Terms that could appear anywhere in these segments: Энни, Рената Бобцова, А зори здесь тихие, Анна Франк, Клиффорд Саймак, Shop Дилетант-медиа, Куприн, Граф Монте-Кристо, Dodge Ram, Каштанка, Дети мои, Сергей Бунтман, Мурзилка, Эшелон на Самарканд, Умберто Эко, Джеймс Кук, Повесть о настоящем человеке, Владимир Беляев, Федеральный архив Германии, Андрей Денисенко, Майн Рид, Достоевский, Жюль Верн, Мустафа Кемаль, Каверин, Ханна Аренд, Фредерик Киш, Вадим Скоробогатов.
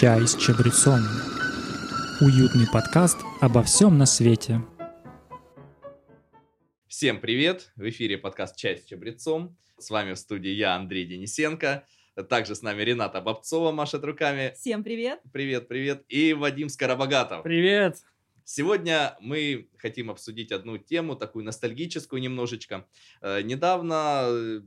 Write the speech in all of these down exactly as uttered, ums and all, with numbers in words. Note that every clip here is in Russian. «Чай с чабрецом». Уютный подкаст обо всем на свете. Всем привет! В эфире подкаст «Чай с чабрецом». С вами в студии я, Андрей Денисенко. Также с нами Рената Бобцова машет руками. Всем привет! Привет, привет! И Вадим Скоробогатов. Привет! Сегодня мы хотим обсудить одну тему, такую ностальгическую немножечко. Э, недавно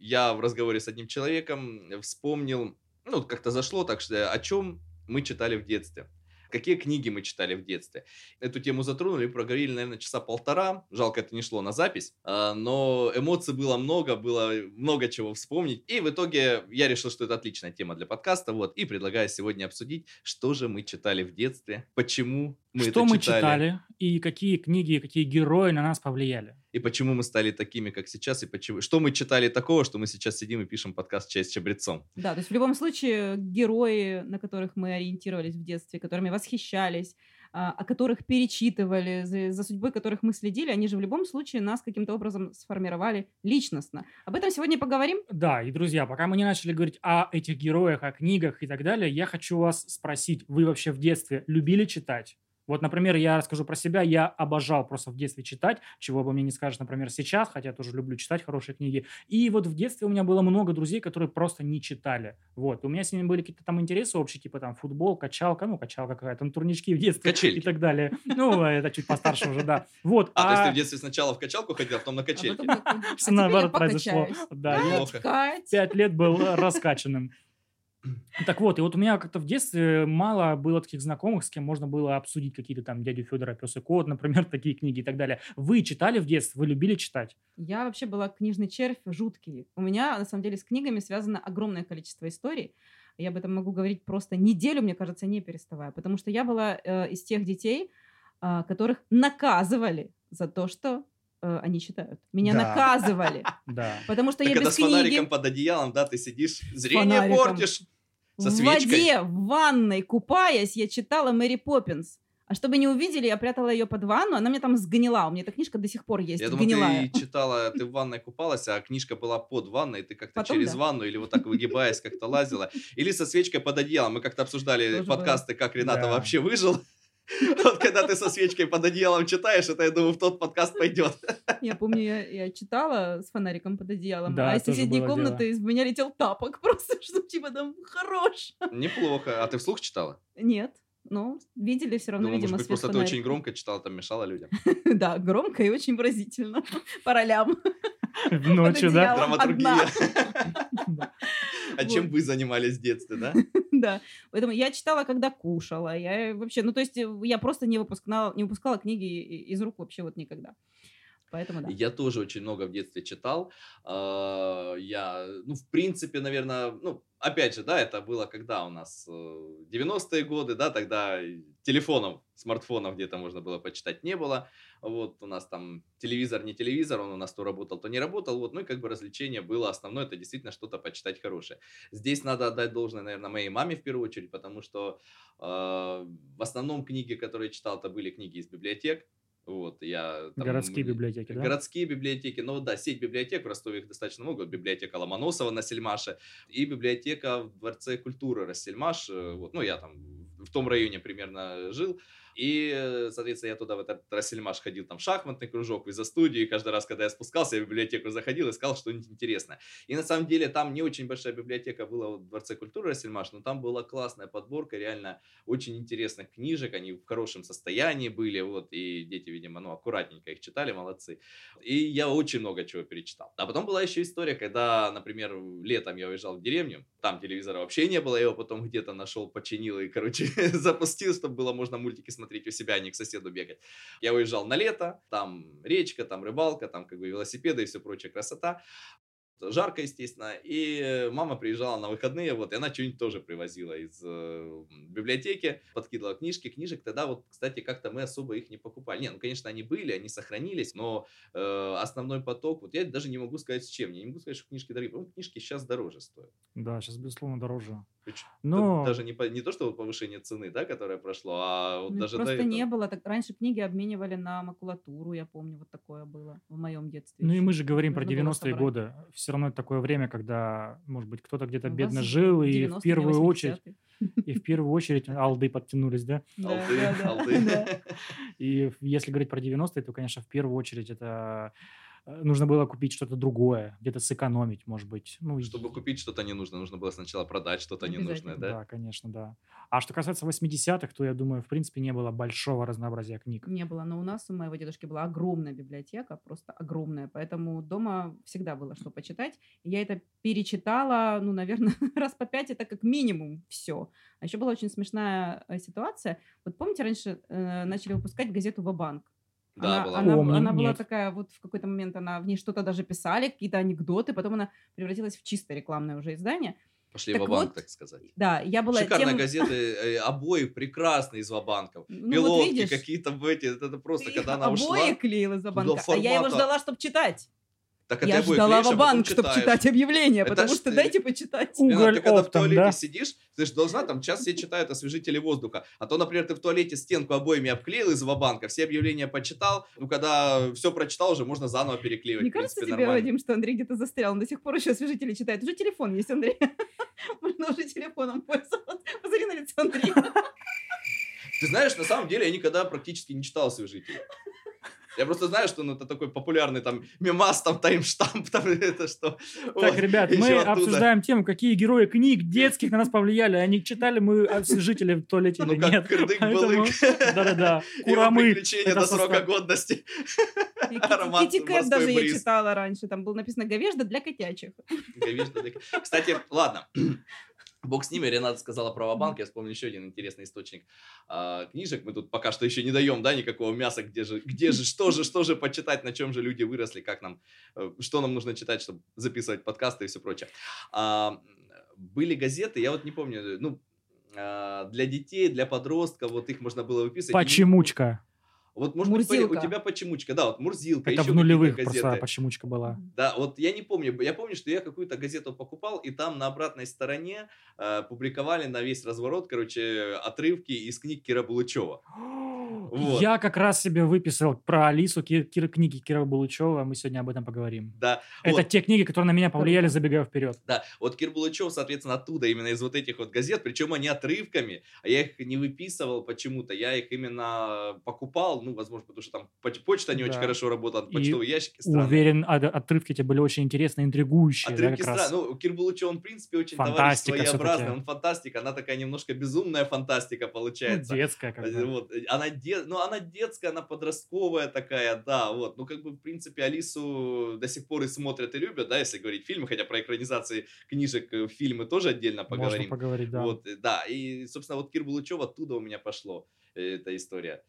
я в разговоре с одним человеком вспомнил, ну, как-то зашло так, что о чем мы читали в детстве. Какие книги мы читали в детстве. Эту тему затронули, проговорили, наверное, часа полтора. Жалко, это не шло на запись. Но эмоций было много, было много чего вспомнить. И в итоге я решил, что это отличная тема для подкаста. Вот, и предлагаю сегодня обсудить, что же мы читали в детстве, почему мы что это мы читали. Что мы читали, и какие книги, какие герои на нас повлияли. И почему мы стали такими, как сейчас, и почему... что мы читали такого, что мы сейчас сидим и пишем подкаст «Чай с чабрецом». Да, то есть в любом случае герои, на которых мы ориентировались в детстве, которыми восхищались, о которых перечитывали, за, за судьбой которых мы следили, они же в любом случае нас каким-то образом сформировали личностно. Об этом сегодня поговорим. Да, и, друзья, пока мы не начали говорить о этих героях, о книгах и так далее, я хочу вас спросить, вы вообще в детстве любили читать? Вот, например, я расскажу про себя, я обожал просто в детстве читать, чего бы мне не скажешь, например, сейчас, хотя я тоже люблю читать хорошие книги. И вот в детстве у меня было много друзей, которые просто не читали. Вот, у меня с ними были какие-то там интересы общие, типа там футбол, качалка, ну, качалка какая-то, ну, турнички в детстве. Качельки. И так далее. Ну, это чуть постарше уже, да. Вот. А, а... то есть ты в детстве сначала в качалку ходил, а потом на качельки. Все наоборот произошло. Да, я пять лет был раскачанным. Так вот, и вот у меня как-то в детстве мало было таких знакомых, с кем можно было обсудить какие-то там «Дядю Федора, пес и кот», например, такие книги и так далее. Вы читали в детстве? Вы любили читать? Я вообще была книжный червь жуткий. У меня, на самом деле, с книгами связано огромное количество историй. Я об этом могу говорить просто неделю, мне кажется, не переставая. Потому что я была э, из тех детей, э, которых наказывали за то, что... они читают. Меня да. наказывали. Да. Потому что так я без с книги... с фонариком под одеялом, да, ты сидишь, зрение портишь. Со в свечкой. В воде, в ванной, купаясь, я читала «Мэри Поппинс». А чтобы не увидели, я прятала ее под ванну, она мне там сгнила. У меня эта книжка до сих пор есть, я гнилая. Я думаю, ты читала, ты в ванной купалась, а книжка была под ванной, и ты как-то потом через да. ванну или вот так выгибаясь как-то лазила. Или со свечкой под одеялом. Мы как-то обсуждали тоже подкасты, было. Как Рената да. вообще выжила. Вот когда ты со свечкой под одеялом читаешь, это, я думаю, в тот подкаст пойдет. Я помню, я, я читала с фонариком под одеялом, да, а из соседней комнаты из меня летел тапок просто, что типа там хорош. Неплохо. А ты вслух читала? Нет. Ну, видели все равно, думаю, видимо, может быть, просто фонарик. Ты очень громко читала, там мешала людям. Да, громко и очень выразительно. По ролям. В ночью, да? Драматургия. А чем вы занимались в детстве, да? Да. Поэтому я читала, когда кушала. Я вообще, ну, то есть я просто не выпускала, не выпускала книги из рук вообще вот никогда. Поэтому да. Я тоже очень много в детстве читал. Я, ну, в принципе, наверное, ну, опять же, да, это было когда у нас девяностые годы, да, тогда телефонов, смартфонов где-то можно было почитать не было. Вот у нас там телевизор, не телевизор, он у нас то работал, то не работал. Вот, ну и как бы развлечение было основное, это действительно что-то почитать хорошее. Здесь надо отдать должное, наверное, моей маме в первую очередь, потому что э, в основном книги, которые читал, это были книги из библиотек. Вот, я, там, городские библиотеки, да? Городские библиотеки, ну да, сеть библиотек в Ростове их достаточно много, библиотека Ломоносова на Сельмаше и библиотека в Дворце культуры Россельмаш, вот, ну я там в том районе примерно жил, и, соответственно, я туда в этот Россельмаш ходил, там шахматный кружок, визостудию, и каждый раз, когда я спускался, я в библиотеку заходил, искал что-нибудь интересное, и на самом деле там не очень большая библиотека была в Дворце культуры Россельмаш, но там была классная подборка реально очень интересных книжек, они в хорошем состоянии были, вот, и дети, видимо, ну, аккуратненько их читали, молодцы. И я очень много чего перечитал. А потом была еще история, когда, например, летом я уезжал в деревню, там телевизора вообще не было, я его потом где-то нашел, починил и, короче, запустил, чтобы было можно мультики смотреть у себя, а не к соседу бегать. Я уезжал на лето, там речка, там рыбалка, там как бы велосипеды и все прочая красота. Жарко, естественно, и мама приезжала на выходные, вот, и она что-нибудь тоже привозила из э, библиотеки, подкидывала книжки, книжек, тогда вот, кстати, как-то мы особо их не покупали, не, ну, конечно, они были, они сохранились, но э, основной поток, вот, я даже не могу сказать, с чем, я не могу сказать, что книжки дорогие, по-моему, книжки сейчас дороже стоят. Да, сейчас, безусловно, дороже. Но... Даже не, не то, что повышение цены, да, которое прошло, а вот ну, даже просто до этого... не было. Так, раньше книги обменивали на макулатуру, я помню, вот такое было в моем детстве. Ну и мы же говорим про девяностые годы. Все равно это такое время, когда, может быть, кто-то где-то бедно жил, и в первую очередь... И в первую очередь алды подтянулись, да? Алды, алды. И если говорить про девяностые, то, конечно, в первую очередь это... Нужно было купить что-то другое, где-то сэкономить, может быть. Ну, чтобы и... купить что-то ненужное, нужно было сначала продать что-то ненужное, да? Да, конечно, да. А что касается восьмидесятых, то, я думаю, в принципе, не было большого разнообразия книг. Не было, но у нас, у моего дедушки, была огромная библиотека, просто огромная, поэтому дома всегда было что почитать. И я это перечитала, ну, наверное, раз по пять, это как минимум все. А еще была очень смешная ситуация. Вот помните, раньше э, начали выпускать газету «Ва-банк»? Да, она была, она, О, она была такая, вот в какой-то момент она в ней что-то даже писали, какие-то анекдоты, потом она превратилась в чисто рекламное уже издание. Пошли так ва-банк, вот, так сказать. Да, я была шикарные тем... газеты, обои прекрасные из ва-банков. Ну, пилотки вот видишь, какие-то эти, это просто, ты когда она ушла. Обои клеила из ва-банка, а я его ждала, чтобы читать. Так я ждала ва-банк, чтобы читать объявление, потому что, что дайте почитать. Уголь, ты когда оптом, в туалете да? сидишь, ты же должна, там сейчас все читают освежители воздуха. А то, например, ты в туалете стенку обоями обклеил из ва-банка, все объявления почитал, ну, когда все прочитал, уже можно заново переклеивать. Не кажется тебе, нормально. Вадим, что Андрей где-то застрял? Он до сих пор еще освежители читает. Уже телефон есть, Андрей. Можно уже телефоном пользоваться. Позови на лицо Андрея. Ты знаешь, на самом деле я никогда практически не читал освежители. Я просто знаю, что ну, это такой популярный там мемас, там таймштамп, там это что. Так, вот, ребят, мы оттуда. Обсуждаем тему, какие герои книг детских на нас повлияли. Они читали мы «Освежители в туалете» или ну, нет. Ну как «Кырдык-былык». Да-да-да. «Курамы». Его приключения до срока годности. «Китикэт» даже я читала раньше. Там было написано «Говежда для котячих». Говежда для котячих. Кстати, ладно. Бог с ними, Рената сказала про ва-банк, я вспомню еще один интересный источник а, книжек, мы тут пока что еще не даем, да, никакого мяса, где же, где же, что же, что же почитать, на чем же люди выросли, как нам, что нам нужно читать, чтобы записывать подкасты и все прочее. А, были газеты, я вот не помню, ну, а, для детей, для подростков, вот их можно было выписывать. Почемучка. Вот, может Мурзилка. Быть, у тебя почемучка, да, вот Мурзилка. Это еще в нулевых просто почемучка была. Да, вот я не помню, я помню, что я какую-то газету покупал, и там на обратной стороне э, публиковали на весь разворот, короче, отрывки из книг Кира Булычева. Вот. Я как раз себе выписал про Алису кир- кир- книги Кира Булычева, мы сегодня об этом поговорим. Да. Это вот. Те книги, которые на меня повлияли, забегая вперед. Да, вот Кир Булычев, соответственно, оттуда, именно из вот этих вот газет, причем они отрывками, а я их не выписывал почему-то, я их именно покупал, ну, возможно, потому что там почта не да. очень хорошо работала, почтовые и ящики странные. Уверен, отрывки тебе были очень интересные, интригующие. Отрывки да, странные. Ну, Кир Булычев, он, в принципе, очень фантастика товарищ своеобразный. Все-таки. Он фантастика, она такая немножко безумная фантастика получается. Ну, детская как бы. Вот. Она, де... ну, она детская, она подростковая такая, да, вот. Ну, как бы, в принципе, Алису до сих пор и смотрят, и любят, да, если говорить фильмы, хотя про экранизации книжек, фильмы тоже отдельно поговорим. Можно поговорить, да. Вот, да, и, собственно, вот Кир Булычев оттуда у меня пошло эта история.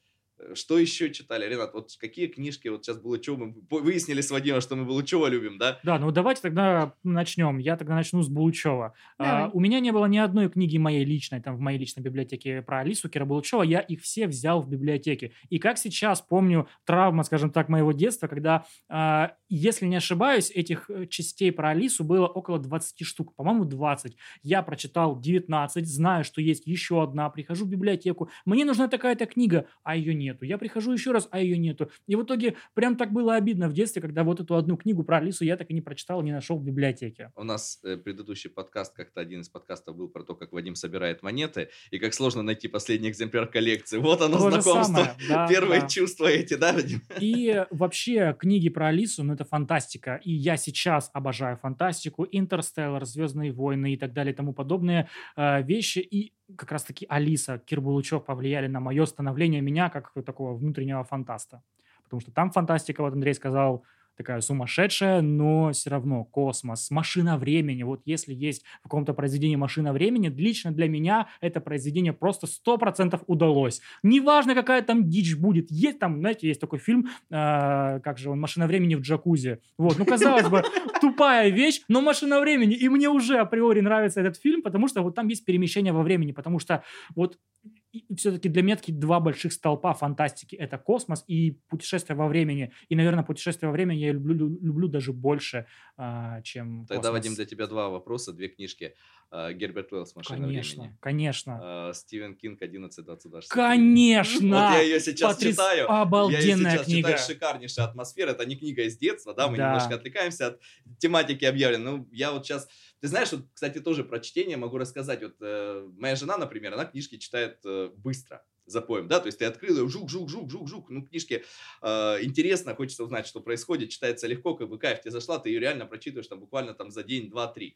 Что еще читали, Ренат? Вот какие книжки вот сейчас Булычева? Мы выяснили с Вадимом, что мы Булычева любим, да? Да, ну давайте тогда начнем. Я тогда начну с Булычева. А, у меня не было ни одной книги моей личной, там в моей личной библиотеке про Алису Кира Булычева. Я их все взял в библиотеке. И как сейчас помню травма, скажем так, моего детства, когда, а, если не ошибаюсь, этих частей про Алису было около двадцать штук. По-моему, двадцать. Я прочитал девятнадцать, знаю, что есть еще одна. Прихожу в библиотеку. Мне нужна такая-то книга, а ее нет. Я прихожу еще раз, а ее нету. И в итоге прям так было обидно в детстве, когда вот эту одну книгу про Алису я так и не прочитал, не нашел в библиотеке. У нас э, предыдущий подкаст, как-то один из подкастов был про то, как Вадим собирает монеты, и как сложно найти последний экземпляр коллекции. Вот оно, то знакомство. Да, первые да. чувства эти, да, Вадим? И вообще книги про Алису, ну это фантастика. И я сейчас обожаю фантастику. Интерстеллар, Звездные войны и так далее и тому подобные э, вещи. И как раз-таки Алиса, Кир Булычев повлияли на мое становление меня как такого внутреннего фантаста. Потому что там фантастика, вот Андрей сказал, такая сумасшедшая, но все равно космос, машина времени. Вот если есть в каком-то произведении машина времени, лично для меня это произведение просто сто процентов удалось. Неважно, какая там дичь будет. Есть там, знаете, есть такой фильм, э, как же он, «Машина времени в джакузи». Вот, ну, казалось бы, тупая вещь, но «Машина времени». И мне уже априори нравится этот фильм, потому что вот там есть перемещение во времени, потому что вот... И все-таки для меня такие два больших столпа фантастики. Это космос и путешествие во времени. И, наверное, путешествие во времени я люблю, люблю даже больше, а, чем Тогда, космос. Тогда, Вадим, для тебя два вопроса, две книжки. А, Герберт Уэллс «Машина конечно, времени». Конечно, конечно. А, Стивен Кинг одиннадцать двадцать два шестьдесят. Конечно! Вот я ее сейчас Патрис... читаю. Обалденная книга. Я ее сейчас книга. Читаю, шикарнейшая атмосфера. Это не книга из детства, да? Мы да. немножко отвлекаемся от тематики объявленной. Ну, я вот сейчас... Ты знаешь, вот, кстати, тоже про чтение могу рассказать. Вот э, моя жена, например, она книжки читает э, быстро, за поем, да, то есть ты открыл ее, жук-жук-жук-жук-жук, ну, книжки э, интересно, хочется узнать, что происходит, читается легко, как бы кайф, тебе зашла, ты ее реально прочитываешь там буквально там за день, два, три.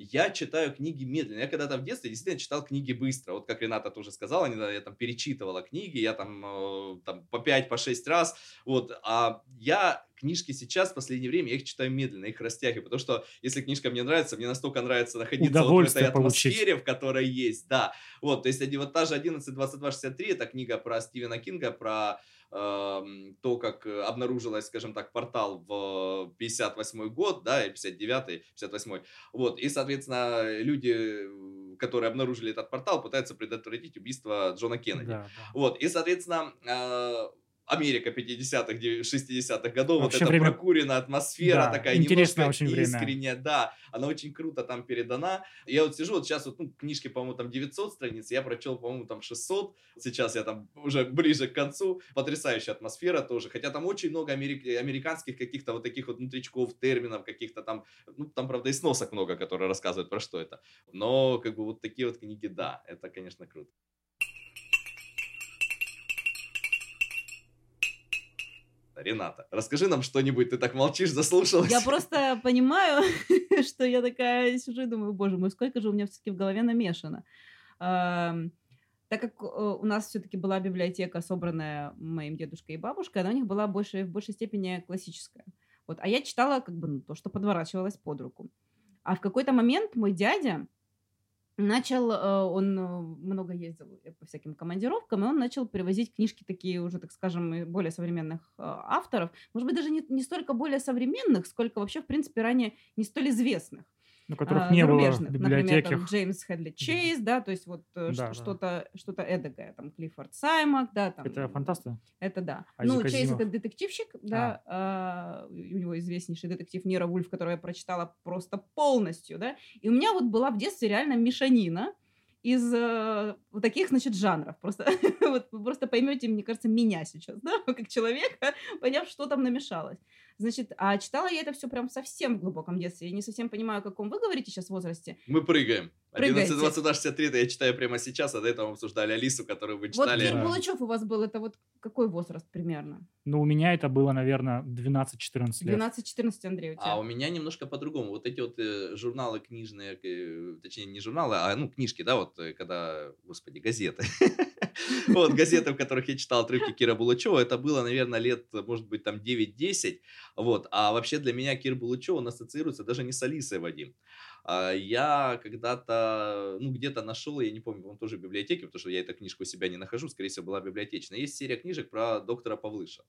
Я читаю книги медленно. Я когда-то в детстве действительно читал книги быстро. Вот как Рената тоже сказала, я там перечитывала книги, я там, там по пять, по шесть раз. Вот. А я книжки сейчас, в последнее время, я их читаю медленно, их растягиваю. Потому что, если книжка мне нравится, мне настолько нравится находиться вот в этой атмосфере, получить. В которой есть. Да. Вот. То есть, вот та же одиннадцать двадцать два шестьдесят три, это книга про Стивена Кинга, про... то, как обнаружилась, скажем так, портал в пятьдесят восьмой год, да, и пятьдесят девятый, пятьдесят восьмой, вот, и, соответственно, люди, которые обнаружили этот портал, пытаются предотвратить убийство Джона Кеннеди, да, да. Вот, и, соответственно, Америка пятидесятых, шестидесятых годов, вообще вот эта время... прокуренная атмосфера, да, такая немножко искренняя, да, она очень круто там передана. Я вот сижу, вот сейчас вот, ну, книжки, по-моему, там девятьсот страниц, я прочел, по-моему, там шестьсот, сейчас я там уже ближе к концу, потрясающая атмосфера тоже, хотя там очень много америк... американских каких-то вот таких вот внутричков, терминов каких-то там, ну, там, правда, и сносок много, которые рассказывают про что это, но, как бы, вот такие вот книги, да, это, конечно, круто. Рената, расскажи нам что-нибудь, ты так молчишь, заслушалась. Я просто понимаю, что я такая сижу и думаю, боже мой, сколько же у меня все-таки в голове намешано. Так как у нас все-таки была библиотека, собранная моим дедушкой и бабушкой, она у них была больше, в большей степени классическая. Вот. А я читала как бы, ну, то, что подворачивалось под руку. А в какой-то момент мой дядя начал, он много ездил по всяким командировкам, и он начал привозить книжки такие уже, так скажем, более современных авторов. Может быть, даже не, не столько более современных, сколько вообще, в принципе, ранее не столь известных. Ну, которых не было в библиотеках. Например, Джеймс Хэдли Чейз, да, то есть вот да, что, да. Что-то, что-то эдакое, там, Клиффорд Саймак, да. Там, это фантасты? Это да. Азик ну, Чейз это детективщик, а. Да, а, у него известнейший детектив Ниро Вульф, который я прочитала просто полностью, да. И у меня вот была в детстве реально мешанина из э, вот таких, значит, жанров. Просто, вот, вы просто поймете, мне кажется, меня сейчас, да, как человека, поняв, что там намешалось. Значит, а читала я это все прям совсем в глубоком детстве. Я не совсем понимаю, о каком вы говорите сейчас возрасте. Мы прыгаем. одиннадцать двадцать два шестьдесят три я читаю прямо сейчас, а до этого мы обсуждали Алису, которую вы читали. Вот Кир Булычев у вас был, это вот какой возраст примерно? Ну, у меня это было, наверное, двенадцать-четырнадцать лет. двенадцать-четырнадцать, Андрей, у тебя. А у меня немножко по-другому. Вот эти вот э, журналы книжные, э, точнее, не журналы, а, ну, книжки, да, вот, э, когда, господи, газеты. Вот, газеты, в которых я читал отрывки Кира Булычева, это было, наверное, лет, может быть, там девять-десять. Вот, а вообще для меня Кир Булычев, он ассоциируется даже не с Алисой, Вадим. Я когда-то, ну, где-то нашел, я не помню, он тоже в библиотеке, потому что я эту книжку у себя не нахожу, скорее всего, была библиотечная. Есть серия книжек про доктора Павлыша.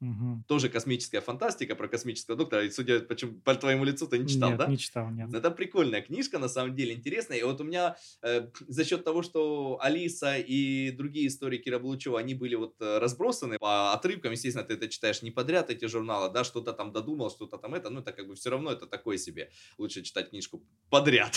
Угу. Тоже космическая фантастика про космического доктора. И судя по, по твоему лицу, ты не читал, нет, да? Не читал, нет. Это прикольная книжка, на самом деле, интересная. И вот у меня э, за счет того, что Алиса и другие истории Кира Булычева, они были вот разбросаны по отрывкам. Естественно, ты это читаешь не подряд, эти журналы, да, что-то там додумал, что-то там это. Ну, это как бы все равно, это такое себе. Лучше читать книжку подряд.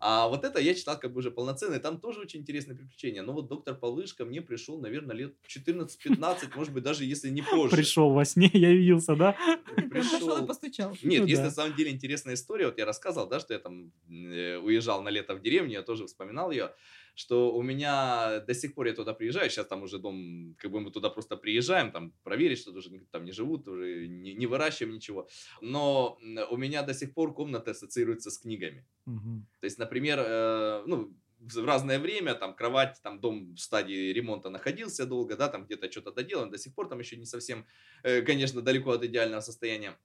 А вот это я читал как бы уже полноценно. Там тоже очень интересные приключения. Но вот доктор Павлыш ко мне пришел, наверное, лет четырнадцать-пятнадцать, может быть, даже если не позже. Пришел во сне, явился, да? Пришел, пришел и постучал. Нет, ну, есть да. На самом деле интересная история. Вот я рассказывал, да, что я там э, уезжал на лето в деревню, я тоже вспоминал ее, что у меня до сих пор я туда приезжаю, сейчас там уже дом, как бы мы туда просто приезжаем, там проверить, что уже там не живут, уже не, не выращиваем ничего. Но у меня до сих пор комната ассоциируется с книгами. Угу. То есть, например, э, ну, в разное время, там, кровать, там, дом в стадии ремонта находился долго, да, там, где-то что-то доделано, до сих пор там еще не совсем, конечно, далеко от идеального состояния.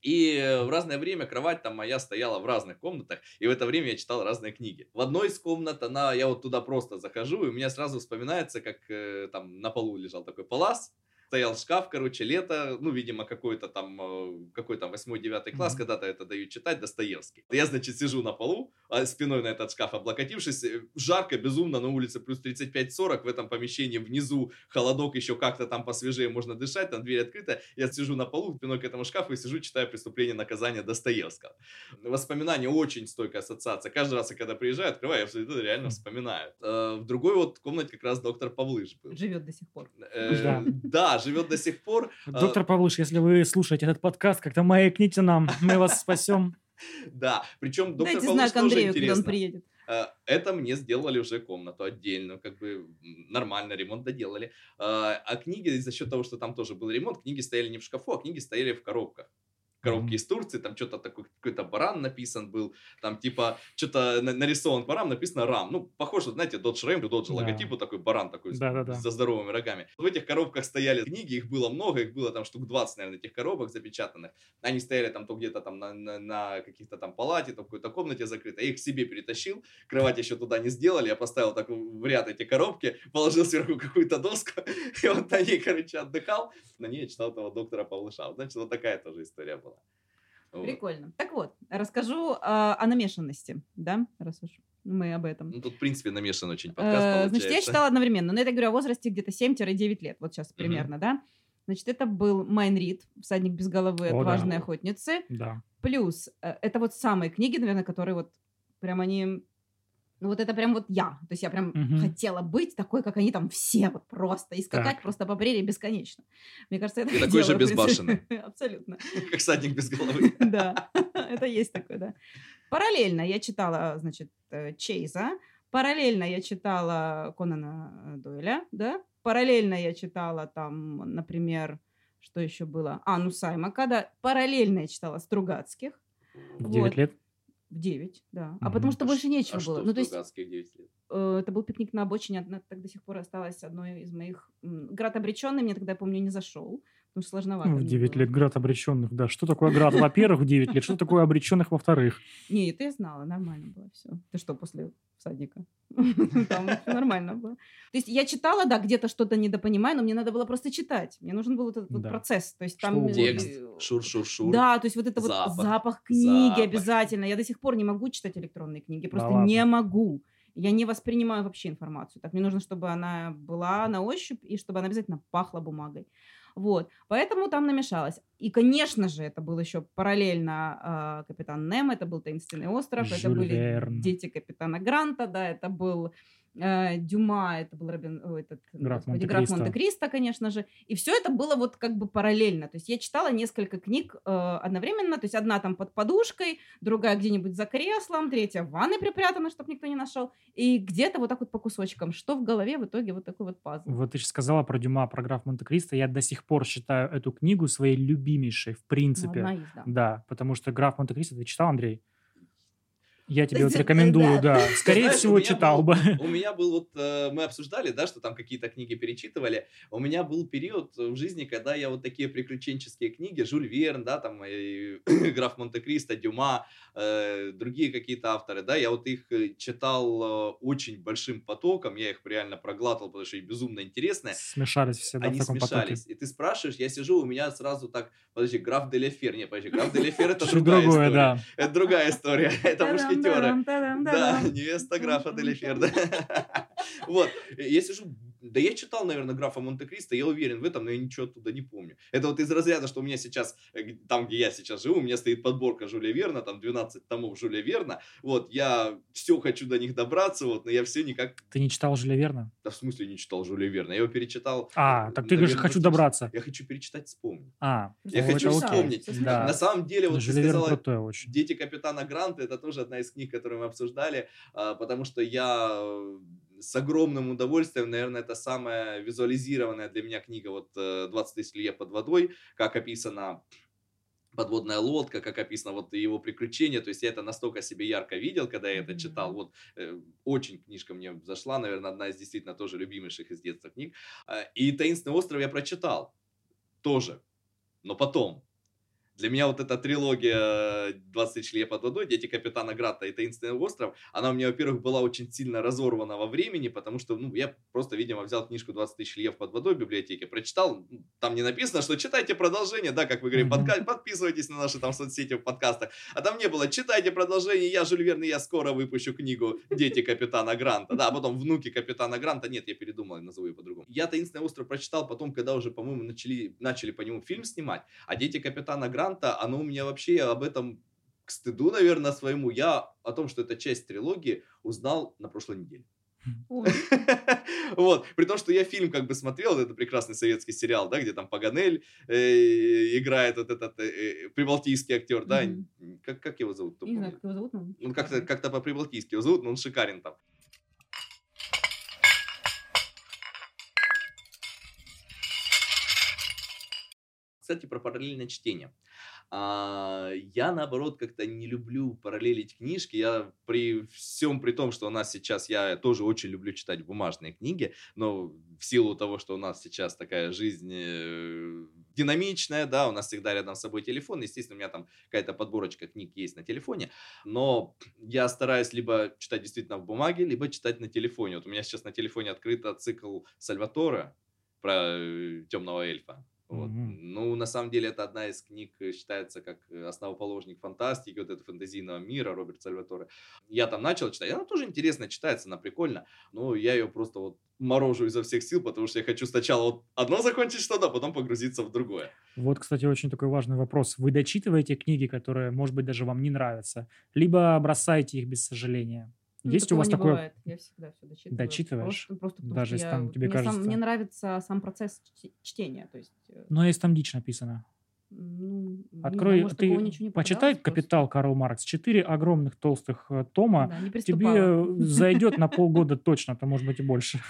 И в разное время кровать там моя стояла в разных комнатах, и в это время я читал разные книги. В одной из комнат она, я вот туда просто захожу, и у меня сразу вспоминается, как там на полу лежал такой палас, стоял шкаф, короче, лето, ну, видимо, какой-то там, какой там восьмой-девятый класс, mm-hmm. когда-то это дают читать, Достоевский. Я, значит, сижу на полу, спиной на этот шкаф облокотившись, жарко, безумно, на улице плюс тридцать пять-сорок, в этом помещении внизу холодок еще как-то там посвежее можно дышать, там дверь открыта, я сижу на полу, спиной к этому шкафу и сижу, читаю «Преступление и наказание» Достоевского. Воспоминания очень стойкая ассоциация. Каждый раз, когда приезжаю, открываю, я все это реально вспоминаю. В другой вот комнате как раз доктор Павлыш был. Живет до сих пор. Да, живет до сих пор. Доктор Павлович, если вы слушаете этот подкаст, как-то маякните нам, мы вас спасем. Да, причем доктор Палыч тоже интересно. Это мне сделали уже комнату отдельно, как бы нормально, ремонт доделали. А книги, за счет того, что там тоже был ремонт, книги стояли не в шкафу, а книги стояли в коробках. Коробки из Турции, там что-то такой, какой-то баран написан был, там типа что-то нарисован баран, написано рам. Ну, похоже, знаете, Dodge Ram, Dodge да. логотип, вот такой баран такой да, да, да. со здоровыми рогами. В этих коробках стояли книги, их было много, их было там штук двадцать, наверное, этих коробок запечатанных. Они стояли там то где-то там на, на, на каких-то там палате, то в какой-то комнате закрытой. Я их себе перетащил, кровать еще туда не сделали, я поставил так в ряд эти коробки, положил сверху какую-то доску, и вот на ней, короче, отдыхал. На ней я читал этого доктора Павлыша. Значит, вот такая тоже история была. Вот. Прикольно. Так вот, расскажу э, о намешанности, да, раз уж мы об этом. Ну, тут, в принципе, намешан очень подкаст э, получается. Значит, я читала одновременно, но это, говорю, о возрасте где-то семь-девять лет, вот сейчас примерно, угу. да. Значит, это был Майн Рид, «Всадник без головы», «Отважные да. охотницы». Да. Плюс, э, это вот самые книги, наверное, которые вот прям они... Ну, вот это прям вот я. То есть я прям угу. хотела быть такой, как они там все, вот просто. И скакать так. просто по прерии бесконечно. Мне кажется, я так и делаю. Ты такой же безбашенный. Абсолютно. Как всадник без головы. Да, это есть такое, да. Параллельно я читала, значит, Чейза. Параллельно я читала Конана Дойля, да. Параллельно я читала там, например, что еще было? А, ну, Саймака, да. Параллельно я читала Стругацких. Девять лет? В девять, да. А mm-hmm. потому что больше нечего а было. Что ну, то есть, девять лет? Э, это был пикник на обочине. Она так до сих пор осталась одной из моих... Град обреченный мне тогда, я помню, не зашел. Потому что сложновато. Ну, в девять лет град обреченных, да. Что такое град, во-первых, в девять лет? Что такое обреченных, во-вторых? Не, это я знала. Нормально было все. Ты что, после всадника? Там нормально было. То есть я читала, да, где-то что-то недопонимаю, но мне надо было просто читать. Мне нужен был вот этот вот процесс. То есть там... Текст, шур-шур-шур. Да, то есть вот это вот запах книги обязательно. Я до сих пор не могу читать электронные книги. Просто не могу. Я не воспринимаю вообще информацию. Так мне нужно, чтобы она была на ощупь и чтобы она обязательно пахла бумагой. Вот, поэтому там намешалось. И, конечно же, это был еще параллельно э, «Капитан Немо», это был «Таинственный остров», Жюль это были Верн. «Дети капитана Гранта», да, это был э, Дюма, это был Робин, о, этот, «Граф Монте-Кристо», Монте-Кристо, конечно же. И все это было вот как бы параллельно. То есть я читала несколько книг э, одновременно, то есть одна там под подушкой, другая где-нибудь за креслом, третья в ванной припрятана, чтобы никто не нашел, и где-то вот так вот по кусочкам, что в голове в итоге вот такой вот пазл. Вот ты сейчас сказала про Дюма, про «Граф Монте-Кристо», я до сих До сих пор считаю эту книгу своей любимейшей, в принципе. Одна есть, да. да, потому что «Граф Монте-Кристо» ты читал, Андрей? Я тебе вот рекомендую, да. да. Скорее знаешь, всего, читал был, бы. У меня был, вот мы обсуждали, да, что там какие-то книги перечитывали. У меня был период в жизни, когда я вот такие приключенческие книги, Жюль Верн, да, там и, «Граф Монте-Кристо», Дюма, э, другие какие-то авторы, да, я вот их читал очень большим потоком, я их реально проглатывал, потому что они безумно интересные. Смешались все, да, они в таком смешались. Потоке. И ты спрашиваешь, я сижу, у меня сразу так, подожди, «Граф де ля Фер», нет, подожди, «Граф де ля Фер» это другая история. Это другая история, это мужики. Да, невеста графа де ля Фер. Вот, я сижу, да я читал, наверное, «Графа Монте-Кристо», я уверен в этом, но я ничего оттуда не помню. Это вот из разряда, что у меня сейчас, там, где я сейчас живу, у меня стоит подборка Жюля Верна, там двенадцать томов Жюля Верна, вот, я все хочу до них добраться, вот, но я все никак... Ты не читал Жюля Верна? Да в смысле не читал Жюля Верна, я его перечитал... А, так ты говоришь, хочу добраться. Я хочу перечитать, вспомнить. А, я хочу вспомнить. На самом деле, вот ты сказала, «Дети капитана Гранта», это тоже одна из книг, которые мы обсуждали, потому что я... с огромным удовольствием, наверное, это самая визуализированная для меня книга вот двадцать тысяч лье под водой, как описана подводная лодка, как описано вот его приключения, то есть я это настолько себе ярко видел, когда я это читал, вот э, очень книжка мне зашла, наверное, одна из действительно тоже любимейших из детства книг, и «Таинственный остров» я прочитал тоже, но потом. Для меня вот эта трилогия «двадцать тысяч лье под водой», «Дети капитана Гранта» и «Таинственный остров», она у меня, во-первых, была очень сильно разорвана во времени, потому что, ну, я просто, видимо, взял книжку «двадцать тысяч лье под водой» в библиотеке, прочитал, там не написано, что читайте продолжение, да, как вы говорите, подка- подписывайтесь на наши там соцсети в подкастах, а там не было, читайте продолжение, я, Жюль Верн, я скоро выпущу книгу «Дети капитана Гранта», да, а потом «Внуки капитана Гранта», нет, я передумал, назову ее по-другому. Я «Таинственный остров» прочитал потом, когда уже, по-моему, начали, начали по нему фильм снимать, а «Дети капитана Гранта», оно у меня вообще об этом, к стыду, наверное, своему, я о том, что это часть трилогии, узнал на прошлой неделе. Вот. При том, что я фильм как бы смотрел, это прекрасный советский сериал, да, где там Паганель играет вот этот прибалтийский актер, да, как его зовут? Не знаю, как его зовут. Ну, как-то по-прибалтийски его зовут, но он шикарен там. Кстати, про параллельное чтение. А, я, наоборот, как-то не люблю параллелить книжки. Я при всем при том, что у нас сейчас... Я тоже очень люблю читать бумажные книги, но в силу того, что у нас сейчас такая жизнь динамичная, да, у нас всегда рядом с собой телефон. Естественно, у меня там какая-то подборочка книг есть на телефоне, но я стараюсь либо читать действительно в бумаге, либо читать на телефоне. Вот у меня сейчас на телефоне открыт цикл Сальватора про темного эльфа. Вот. Mm-hmm. Ну, на самом деле, это одна из книг, считается как основоположник фантастики, вот этого фэнтезийного мира Роберта Сальваторе. Я там начал читать, она тоже интересно читается, она прикольно, но я ее просто вот морожу изо всех сил, потому что я хочу сначала вот одно закончить что-то, а потом погрузиться в другое. Вот, кстати, очень такой важный вопрос. Вы дочитываете книги, которые, может быть, даже вам не нравятся, либо бросаете их без сожаления? Ну, есть у вас такое? Бывает. Я всегда все дочитываю. Дочитываешь? Просто, просто потому, даже если я... там тебе мне кажется... Сам, мне нравится сам процесс чтения. То есть... Но если там дичь написано. Ну, открой, знаю, может, ты почитай «Капитал» просто. Карл Маркс. Четыре огромных толстых тома. Да, тебе зайдет на полгода точно, то может быть и больше.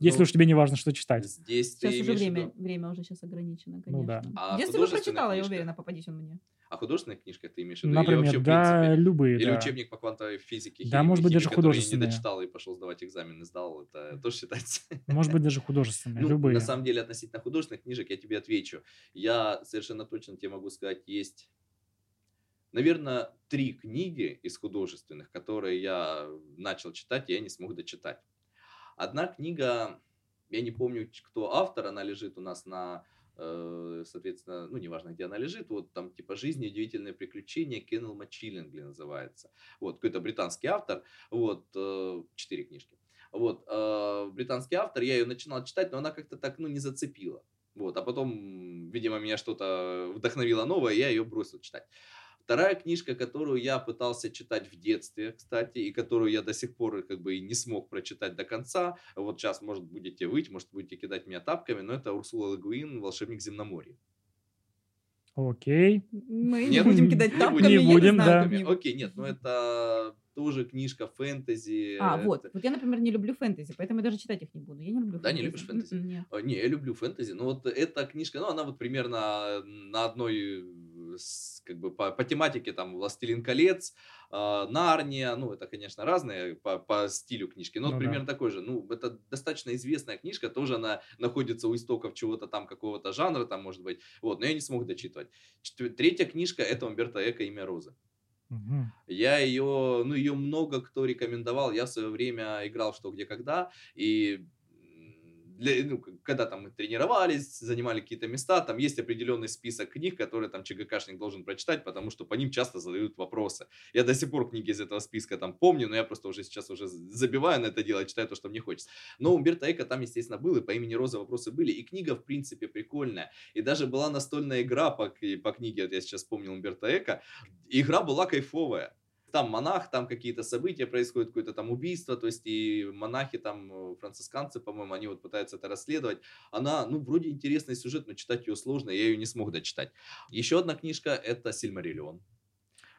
Если уж тебе не важно, что читать. Здесь сейчас уже время, время уже сейчас ограничено, конечно. Ну, да. А если бы прочитала, книжка? Я уверена, попадись он мне. А художественная книжка ты имеешь в виду? Например, или вообще, да, в принципе, любые. Или да. Учебник по квантовой физике, химии, да, может быть, химии, даже художественные. Я не дочитал и пошел сдавать экзамен и сдал, это тоже считается. Может быть, даже художественные, ну, любые. На самом деле, относительно художественных книжек я тебе отвечу. Я совершенно точно тебе могу сказать, есть, наверное, три книги из художественных, которые я начал читать, и я не смог дочитать. Одна книга, я не помню, кто автор, она лежит у нас на, э, соответственно, ну, неважно, где она лежит, вот там типа «Жизнь и удивительные приключения» Кеннел Мачиллингли называется. Вот, какой-то британский автор, вот, э, четыре книжки. Вот, э, британский автор, я ее начинал читать, но она как-то так, ну, не зацепила. Вот, а потом, видимо, меня что-то вдохновило новое, и я ее бросил читать. Вторая книжка, которую я пытался читать в детстве, кстати, и которую я до сих пор как бы и не смог прочитать до конца. Вот сейчас, может, будете выть, может, будете кидать меня тапками, но это Урсула Ле Гуин «Волшебник Земноморья». Окей. Мы не будем кидать тапками. Не будем, да. Окей, нет, ну это тоже книжка фэнтези. А, вот. Вот я, например, не люблю фэнтези, поэтому я даже читать их не буду. Я не люблю фэнтези. Да, не любишь фэнтези? Не, я люблю фэнтези, но вот эта книжка, ну она вот примерно на одной... как бы по, по тематике там «Властелин колец», э, «Нарния», ну, это, конечно, разные по, по стилю книжки, но ну, вот, да. Примерно такой же. Ну, это достаточно известная книжка, тоже она находится у истоков чего-то там, какого-то жанра там, может быть, вот, но я не смог дочитывать. Четвер- третья книжка – это Умберто Эко «Имя Розы». Угу. Я ее, ну, ее много кто рекомендовал, я в свое время играл «Что, где, когда», и... Для, ну, когда там тренировались, занимали какие-то места, там есть определенный список книг, которые там ЧГКшник должен прочитать, потому что по ним часто задают вопросы. Я до сих пор книги из этого списка там помню, но я просто уже сейчас уже забиваю на это дело, читаю то, что мне хочется. Но Умберто Эко там, естественно, был, и по имени Роза вопросы были, и книга, в принципе, прикольная. И даже была настольная игра по, по книге, вот я сейчас помню Умберто Эко, игра была кайфовая. Там монах, там какие-то события происходят, какое-то там убийство, то есть и монахи там, францисканцы, по-моему, они вот пытаются это расследовать. Она, ну, вроде интересный сюжет, но читать ее сложно, я ее не смог дочитать. Еще одна книжка – это «Сильмариллион».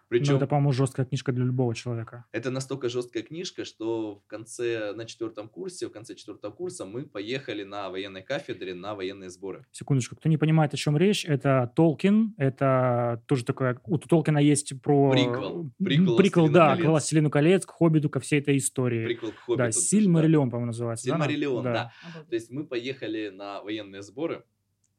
Причем, ну, это, по-моему, жесткая книжка для любого человека. Это настолько жесткая книжка, что в конце, на четвертом курсе, в конце четвертого курса мы поехали на военной кафедре на военные сборы. Секундочку, кто не понимает, о чем речь, это Толкин, это тоже такое, у Толкина есть про... Приквел. Приквел, Приквел да, к «Властелину колец», к «Хоббиту», ко всей этой истории. Приквел к «Хоббиту». Да, «Сильмариллион», да. По-моему, называется. «Сильмариллион», да. да. да. То есть мы поехали на военные сборы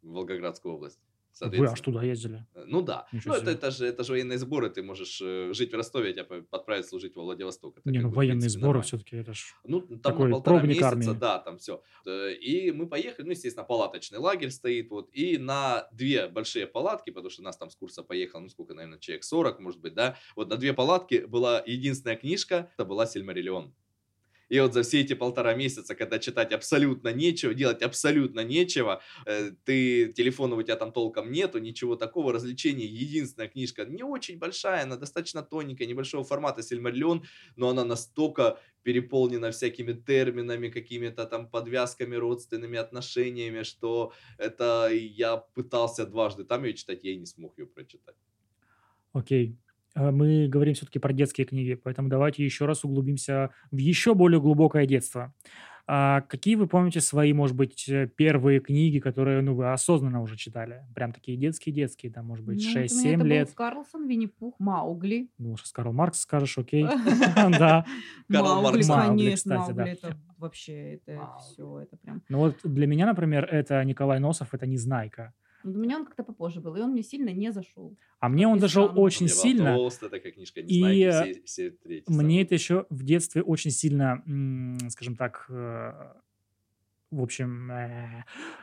в Волгоградскую область. Вы аж туда ездили? Ну да. Ничего ну это, это, же, это же военные сборы, ты можешь жить в Ростове, а тебя подправят служить во Владивосток. Это, не, ну бы, военные принципе, сборы нормально. Все-таки это ж ну, там такой на полтора месяца, армии. Да, там все. И мы поехали, ну естественно палаточный лагерь стоит, вот, и на две большие палатки, потому что нас там с курса поехало, ну сколько, наверное, человек сорок, может быть, да, вот на две палатки была единственная книжка, это была «Сильмариллион». И вот за все эти полтора месяца, когда читать абсолютно нечего, делать абсолютно нечего, ты, телефона у тебя там толком нету, ничего такого, развлечений. Единственная книжка, не очень большая, она достаточно тоненькая, небольшого формата, «Сильмариллион», но она настолько переполнена всякими терминами, какими-то там подвязками, родственными отношениями, что это я пытался дважды там ее читать, я и не смог ее прочитать. Окей. Мы говорим все-таки про детские книги, поэтому давайте еще раз углубимся в еще более глубокое детство. А какие вы помните свои, может быть, первые книги, которые, ну, вы осознанно уже читали? Прям такие детские-детские, там, может быть, ну, шесть-семь лет. Был Карлсон, Винни-Пух, Маугли. Ну, сейчас Карл Маркс скажешь, окей. Да. Маугли, конечно, Маугли, это вообще, это все, это прям... Ну, вот для меня, например, это Николай Носов, это «Незнайка». Но для меня он как-то попозже был, и он мне сильно не зашел. А мне он зашел очень сильно. Толстая такая книжка, не знаю, все, все третьи. Мне это еще в детстве очень сильно, скажем так, в общем...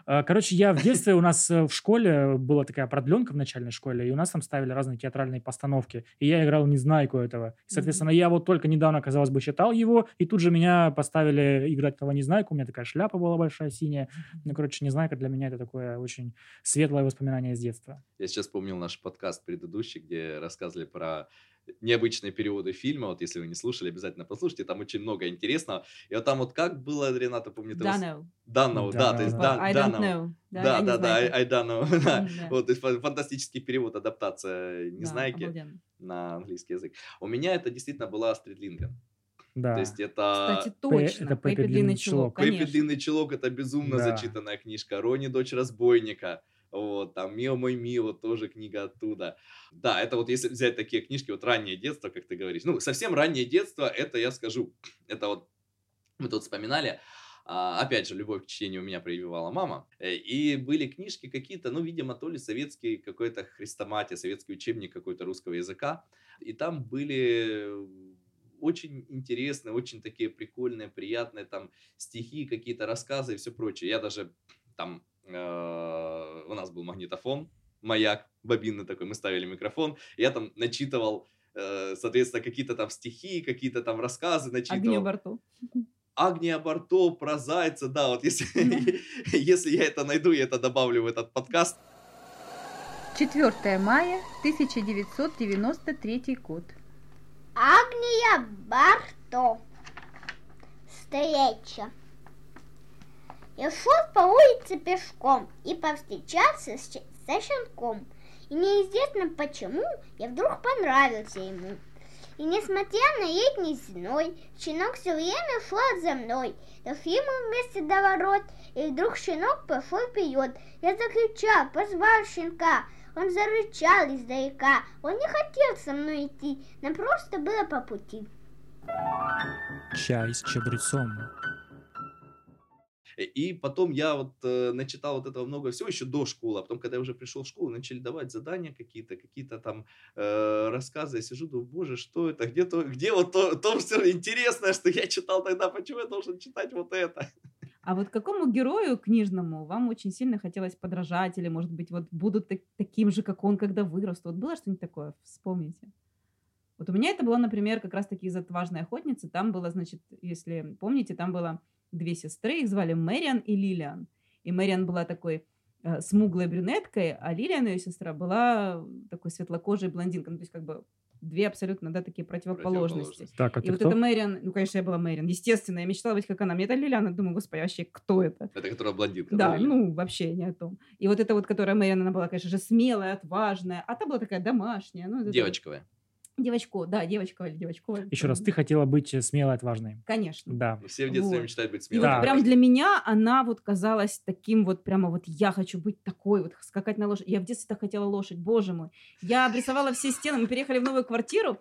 Короче, я в детстве, у нас в школе была такая продленка в начальной школе, и у нас там ставили разные театральные постановки, и я играл «Незнайку» этого. И, соответственно, я вот только недавно, казалось бы, читал его, и тут же меня поставили играть этого «Незнайку», у меня такая шляпа была большая, синяя. Ну, короче, «Незнайка» для меня это такое очень светлое воспоминание с детства. Я сейчас вспомнил наш подкаст предыдущий, где рассказывали про... необычные переводы фильма, вот если вы не слушали, обязательно послушайте, там очень много интересного. И вот там вот как было, Рената, помню... Данел. Данел, да, то есть Данел. Да, да, да, I don't know. Вот, то есть фантастический перевод, адаптация «Незнайки» на английский язык. У меня это действительно была Астрид Лингрен. Да. То есть это... Кстати, точно. Это «Пеппи Длинный чулок». «Пеппи Длинный чулок» — это безумно зачитанная книжка. «Рони, дочь разбойника». Вот, там «Мио, мой Мио», тоже книга оттуда. Да, это вот если взять такие книжки, вот раннее детство, как ты говоришь. Ну, совсем раннее детство, это я скажу, это вот мы тут вспоминали. А, опять же, любовь к чтению у меня прививала мама. И были книжки какие-то, ну, видимо, то ли советский какой-то хрестоматия, советский учебник какой-то русского языка. И там были... очень интересные, очень такие прикольные, приятные там стихи, какие-то рассказы и все прочее. Я даже там, э, у нас был магнитофон, маяк, бобинный такой, мы ставили микрофон, я там начитывал, э, соответственно, какие-то там стихи, какие-то там рассказы начитывал. Агния Барто. Агния Барто, про зайца, да, вот если, если я это найду, я это добавлю в этот подкаст. четвёртое мая тысяча девятьсот девяносто третий год. Агния Барто. Встреча. Я шел по улице пешком и повстречался с, со щенком. И неизвестно почему я вдруг понравился ему. И несмотря на летний зной, щенок все время шел за мной. Дошли мы вместе до ворот, и вдруг щенок пошел вперед. Я закричал, позвал щенка. Он зарычал издалека, он не хотел со мной идти, нам просто было по пути. Чай с чабрецом. И потом я вот э, начитал вот этого много всего еще до школы, а потом, когда я уже пришел в школу, начали давать задания какие-то, какие-то там э, рассказы. Я сижу, думаю, боже, что это, где, то, где вот то, то все интересное, что я читал тогда, почему я должен читать вот это? А вот какому герою книжному вам очень сильно хотелось подражать? Или, может быть, вот будут так, таким же, как он, когда вырастут? Вот было что-нибудь такое? Вспомните. Вот у меня это было, например, как раз-таки из «Отважной охотницы». Там было, значит, если помните, там было две сестры. Их звали Мэриан и Лилиан. И Мэриан была такой э, смуглой брюнеткой, а Лилиан, ее сестра, была такой светлокожей блондинкой. Ну, то есть как бы... Две абсолютно, да, такие противоположности. Так, а и вот кто? Это Мэриан, ну, конечно, я была Мэриан. Естественно, я мечтала быть как она. Мне это Лилиана, думаю, господи, вообще, кто это? Это которая блондинка. Да, Лилиан. Ну, вообще не о том. И вот эта вот, которая Мэриан, она была, конечно же, смелая, отважная. А та была такая домашняя. Ну, девочковая. Это... Девочко, да, девочковая или девочковая. Еще раз, ты хотела быть смелой, отважной. Конечно. Да. Все в детстве вот мечтают быть смелой. И да. Вот прям для меня она вот казалась таким вот, прямо вот я хочу быть такой, вот скакать на лошадь. Я в детстве так хотела лошадь, боже мой. Я обрисовала все стены, мы переехали в новую квартиру.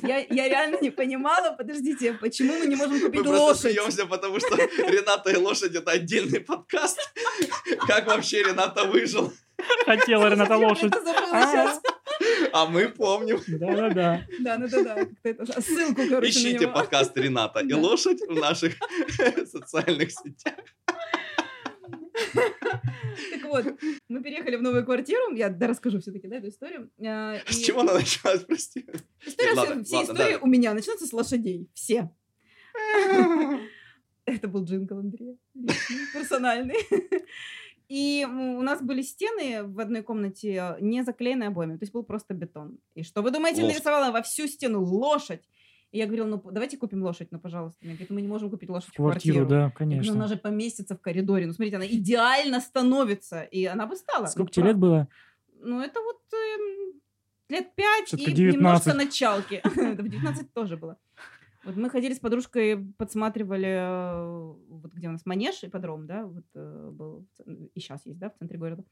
Я, я реально не понимала, подождите, почему мы не можем купить мы лошадь? Мы просто смеемся, потому что Рената и лошадь — это отдельный подкаст. Как вообще Рената выжил? Хотела Рената лошадь. А мы помним. Да-да-да. Да-да-да. Ссылку, короче, ищите подкаст «Рената и лошадь» в наших социальных сетях. Так вот, мы переехали в новую квартиру. Я расскажу все-таки, да, эту историю. С чего она началась, прости? Все истории у меня начинаются с лошадей. Все. Это был джингл Андрея, персональный. И у нас были стены в одной комнате не заклеенные обоями, то есть был просто бетон. И что вы думаете, нарисовала во всю стену лошадь? И я говорила, ну давайте купим лошадь, ну пожалуйста. Она говорит, мы не можем купить лошадь в квартиру. Квартиру, да, конечно. Но она же поместится в коридоре. Ну смотрите, она идеально становится, и она бы стала. Сколько ну, тебе лет было? Ну это вот э, лет пять и девятнадцать. Немножко началки. В девятнадцать тоже было. Вот мы ходили с подружкой, подсматривали, вот где у нас манеж и подром, да, вот был, и сейчас есть, да, в центре города.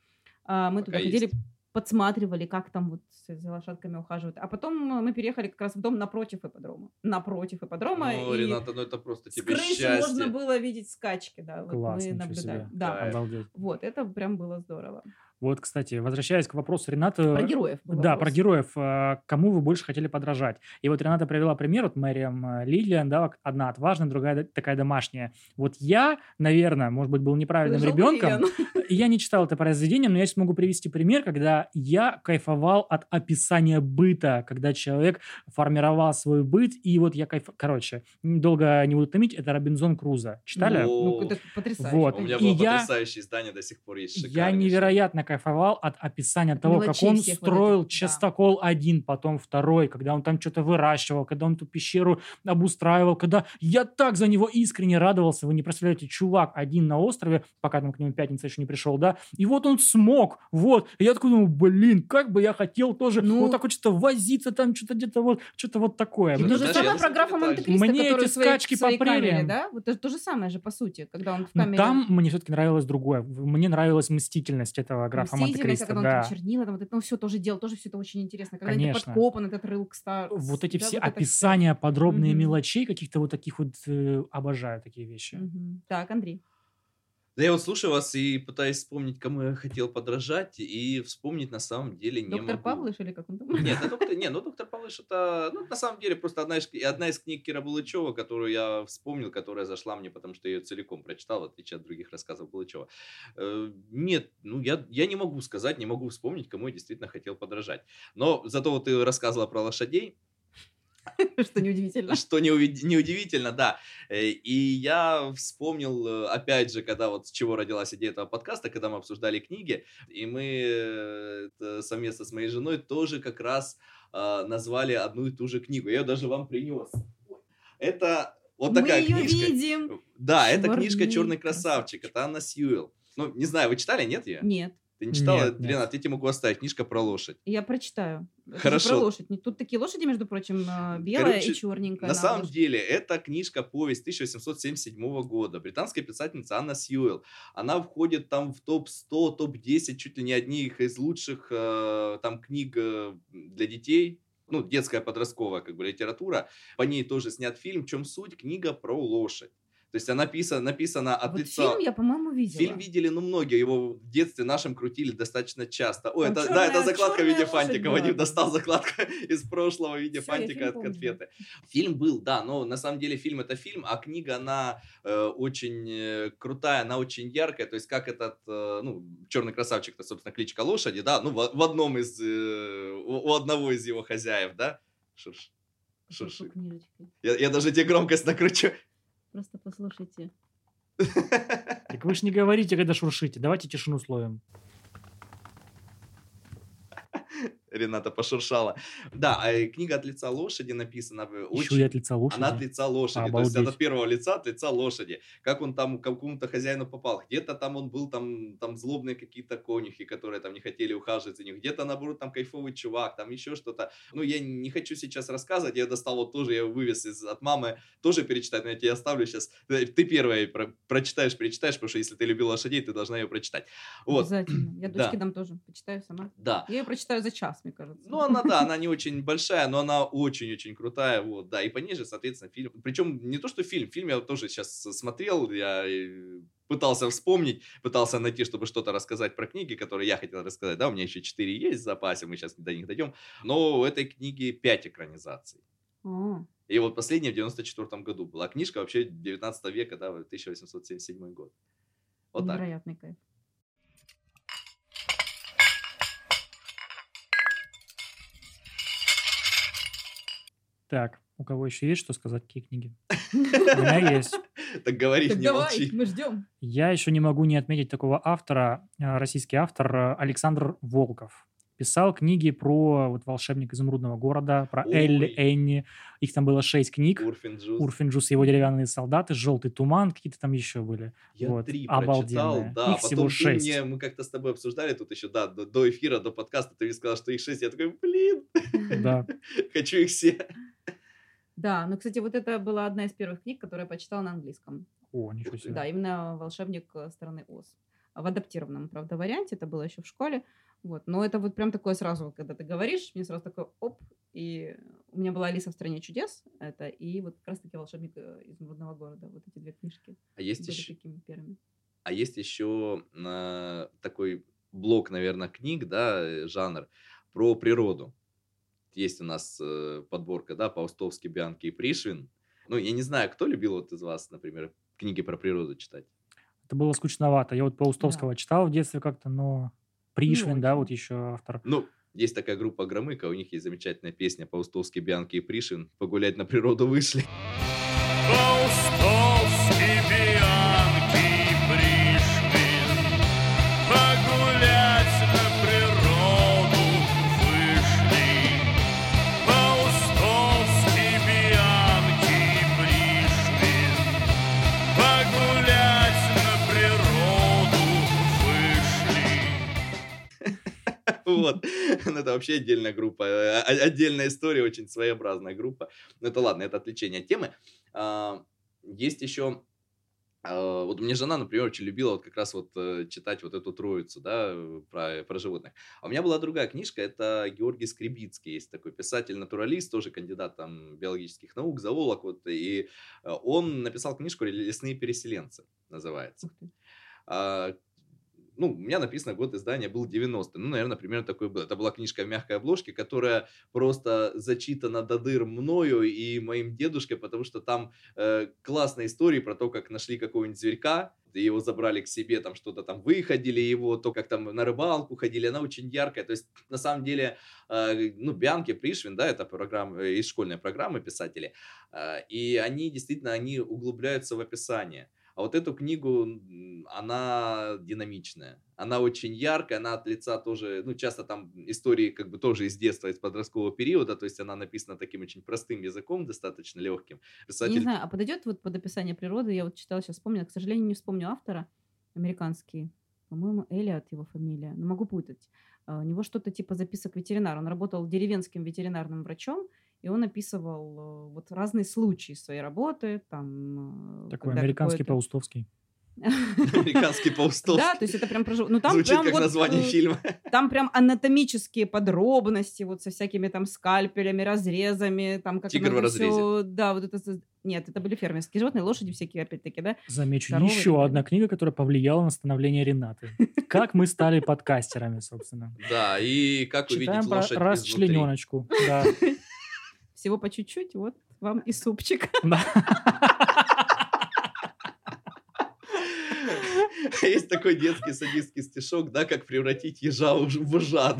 А мы пока туда ходили, есть. Подсматривали, как там вот за лошадками ухаживают. А потом мы переехали как раз в дом напротив ипподрома. Напротив ипподрома. Ну, и Рената, ну это просто тебе счастье. С крыши можно было видеть скачки, да. Вот класс, мы наблюдали. Да, обалдеть. Вот, это прям было здорово. Вот, кстати, возвращаясь к вопросу Рената... Про героев. Да, вопрос. Про героев. Кому вы больше хотели подражать? И вот Рената привела пример, вот Мэриам Лиллиан, да, одна отважная, другая такая домашняя. Вот я, наверное, может быть, был неправильным Лежал ребенком. Я не читал это произведение, но я сейчас могу привести пример, когда я кайфовал от описания быта, когда человек формировал свой быт, и вот я кайфовал... Короче, долго не буду томить, это Робинзон Крузо. Читали? Ну, это потрясающе. Вот. У меня было и потрясающее я... издание, до сих пор есть шикарнейшее. Я невероятно кайфовал от описания того, как он строил вот частокол да. один, потом второй, когда он там что-то выращивал, когда он ту пещеру обустраивал, когда я так за него искренне радовался, вы не представляете, чувак один на острове, пока там к нему Пятница еще не пришел, да, и вот он смог, вот, и я такой думаю, блин, как бы я хотел тоже ну... вот так вот что-то возиться там, что-то где-то вот, что-то вот такое. Ну, то же самое про Графа Монте-Кристо, который в своей камере, да? Вот то же самое же, по сути, когда он в камере. Там мне все-таки нравилось другое, мне нравилась мстительность этого Графа Монте-Кристо, когда да. он там чернила, там, вот это, ну, все тоже делал, тоже все это очень интересно. Когда это подкопан, этот рыл к стару. Вот эти да, все вот описания, все. Подробные mm-hmm. мелочей каких-то вот таких вот, э, обожаю такие вещи. Mm-hmm. Так, Андрей. Да я вот слушаю вас и пытаюсь вспомнить, кому я хотел подражать, и вспомнить на самом деле не доктор могу. Доктор Павлыш или как он там? Нет, а доктор, не, ну доктор Павлыш это, ну на самом деле просто одна из, одна из книг Кира Булычева, которую я вспомнил, которая зашла мне, потому что я ее целиком прочитал, в отличие от других рассказов Булычева. Нет, ну я, я не могу сказать, не могу вспомнить, кому я действительно хотел подражать. Но зато вот ты рассказывала про лошадей. Что неудивительно. Что неудивительно, да. И я вспомнил, опять же, когда вот с чего родилась идея этого подкаста, когда мы обсуждали книги, и мы совместно с моей женой тоже как раз назвали одну и ту же книгу. Я ее даже вам принес. Это вот такая книжка. Мы ее видим. Да, это книжка «Черный красавчик». Это Анна Сьюэлл. Ну, не знаю, вы читали, нет ее? Нет. Ты не читала, Лена? Я тебе могу оставить. Книжка про лошадь. Я прочитаю. Хорошо. Про лошадь. Тут такие лошади, между прочим, белая, короче, и черненькая. На самом лошадь. деле, это книжка-повесть тысяча восемьсот семьдесят седьмого года. Британская писательница Анна Сьюэлл. Она входит там в топ сто, топ десять, чуть ли не одних из лучших там книг для детей. Ну, детская, подростковая как бы литература. По ней тоже снят фильм. В чем суть? Книга про лошадь. То есть она написана, написана от вот лица... Фильм я, по-моему, видела. Фильм видели, ну, многие. Его в детстве нашем крутили достаточно часто. Ой, это, черная, да, это закладка в виде фантика. Вадим достал закладку из прошлого в виде Все, фантика от помню. конфеты. Фильм был, да, но на самом деле фильм это фильм, а книга, она э, очень крутая, она очень яркая. То есть как этот, э, ну, черный красавчик, это, собственно, кличка лошади, да, ну, в, в одном из, э, у одного из его хозяев, да? Шурш. Шурш. Я, я даже тебе громкость накручу. Просто послушайте. Так вы ж не говорите, когда шуршите. Давайте тишину словим. Рената пошуршала. Да, книга от лица лошади написана. Еще очень... и от лица лошади? Она от лица лошади. Обалдеть. То есть от первого лица, от лица лошади. Как он там к какому-то хозяину попал. Где-то там он был, там, там злобные какие-то конюхи, которые там не хотели ухаживать за них. Где-то, наоборот, там кайфовый чувак, там еще что-то. Ну, я не хочу сейчас рассказывать. Я достал вот тоже, я вывез из... от мамы. Тоже перечитать, но я тебе оставлю сейчас. Ты первая про... прочитаешь, перечитаешь, потому что если ты любил лошадей, ты должна ее прочитать. Вот. Обязательно. Я дочке да. дам тоже. Почитаю сама. Да. Я ее прочитаю за час. Мне кажется. Ну, она, да, она не очень большая, но она очень-очень крутая, вот, да, и по ней же, соответственно, фильм, причем не то, что фильм, фильм я тоже сейчас смотрел, я пытался вспомнить, пытался найти, чтобы что-то рассказать про книги, которые я хотел рассказать, да, у меня еще четыре есть в запасе, мы сейчас до них дойдем, но у этой книги пять экранизаций. О. И вот последняя в девяносто четвёртом году была книжка, вообще девятнадцатого века, да, тысяча восемьсот семьдесят седьмой год. Вот невероятный так. кайф. Так, у кого еще есть что сказать, какие книги? У меня есть. Так говори, не молчи. Мы ждем. Я еще не могу не отметить такого автора, российский автор Александр Волков. Писал книги про вот, «Волшебник изумрудного города», про Ой. Элли, Энни. Их там было шесть книг. Урфинджус. Урфинджус, его деревянные солдаты, «Желтый туман», какие-то там еще были. Я вот. три прочитал, да. Их всего шесть. Мне, мы как-то с тобой обсуждали тут еще, да, до, до эфира, до подкаста, ты мне сказал, что их шесть. Я такой, блин, да. хочу их все. Да, ну, кстати, вот это была одна из первых книг, которую я почитала на английском. О, ничего себе. Да, именно «Волшебник страны Оз». В адаптированном, правда, варианте, это было еще в школе. Вот. Но это вот прям такое сразу, когда ты говоришь, мне сразу такое оп, и у меня была «Алиса в стране чудес», это и вот как раз-таки «Волшебник изумрудного города», вот эти две книжки. А есть еще такими первыми. А есть еще э, такой блок, наверное, книг, да, жанр про природу. Есть у нас э, подборка, да, Паустовский, Бианки и Пришвин. Ну, я не знаю, кто любил вот из вас, например, книги про природу читать? Это было скучновато. Я вот Паустовского да. читал в детстве как-то, но... Пришвин, ну, да, вот еще автор. Ну, есть такая группа Громыка, у них есть замечательная песня «Паустовский, Бианки и Пришвин. Погулять на природу вышли». Паустовский, Бианки и Пришвин. Погулять на природу вышли. Паустовский, Бианки и Пришвин. Погулять на природу вышли. Вот, это вообще отдельная группа, отдельная история, очень своеобразная группа. Но это ладно, это отвлечение от темы. Есть еще, вот у меня жена, например, очень любила вот как раз вот читать вот эту троицу, да, про, про животных. А у меня была другая книжка, это Георгий Скребицкий, есть такой писатель-натуралист, тоже кандидат там биологических наук, зоолог, вот, и он написал книжку «Лесные переселенцы», называется. Ну, у меня написано, год издания был девяностый. Ну, наверное, примерно такой был. Это была книжка в мягкой обложке, которая просто зачитана до дыр мною и моим дедушкой, потому что там э, классные истории про то, как нашли какого-нибудь зверька, его забрали к себе, там что-то там выходили его, то, как там на рыбалку ходили. Она очень яркая. То есть, на самом деле, э, ну, Бианки, Пришвин, да, это программа, из школьной программы писатели. Э, и они, действительно, они углубляются в описание. А вот эту книгу, она динамичная, она очень яркая, она от лица тоже, ну, часто там истории как бы тоже из детства, из подросткового периода, то есть она написана таким очень простым языком, достаточно легким. Писатель... Не знаю, а подойдет вот под описание природы, я вот читала, сейчас вспомнила, к сожалению, не вспомню автора, американский, по-моему, Эллиот его фамилия, но могу путать. У него что-то типа записок ветеринара, он работал деревенским ветеринарным врачом, и он описывал вот разные случаи своей работы. Там, такой американский какой-то... Паустовский. Американский Паустовский. Да, то есть это прям... Звучит как название фильма. Там прям анатомические подробности вот со всякими там скальпелями, разрезами. Тигр в разрезе. Да, вот это... Нет, это были фермерские животные, лошади всякие, опять-таки, да? Замечу, Здоровые. Еще одна книга, которая повлияла на становление Ренаты. Как мы стали подкастерами, собственно. Да, и как увидеть лошадь изнутри. Расчлененочку, да. Всего по чуть-чуть, вот вам и супчик. Есть такой детский садистский стишок, да, как превратить ежа в ужа.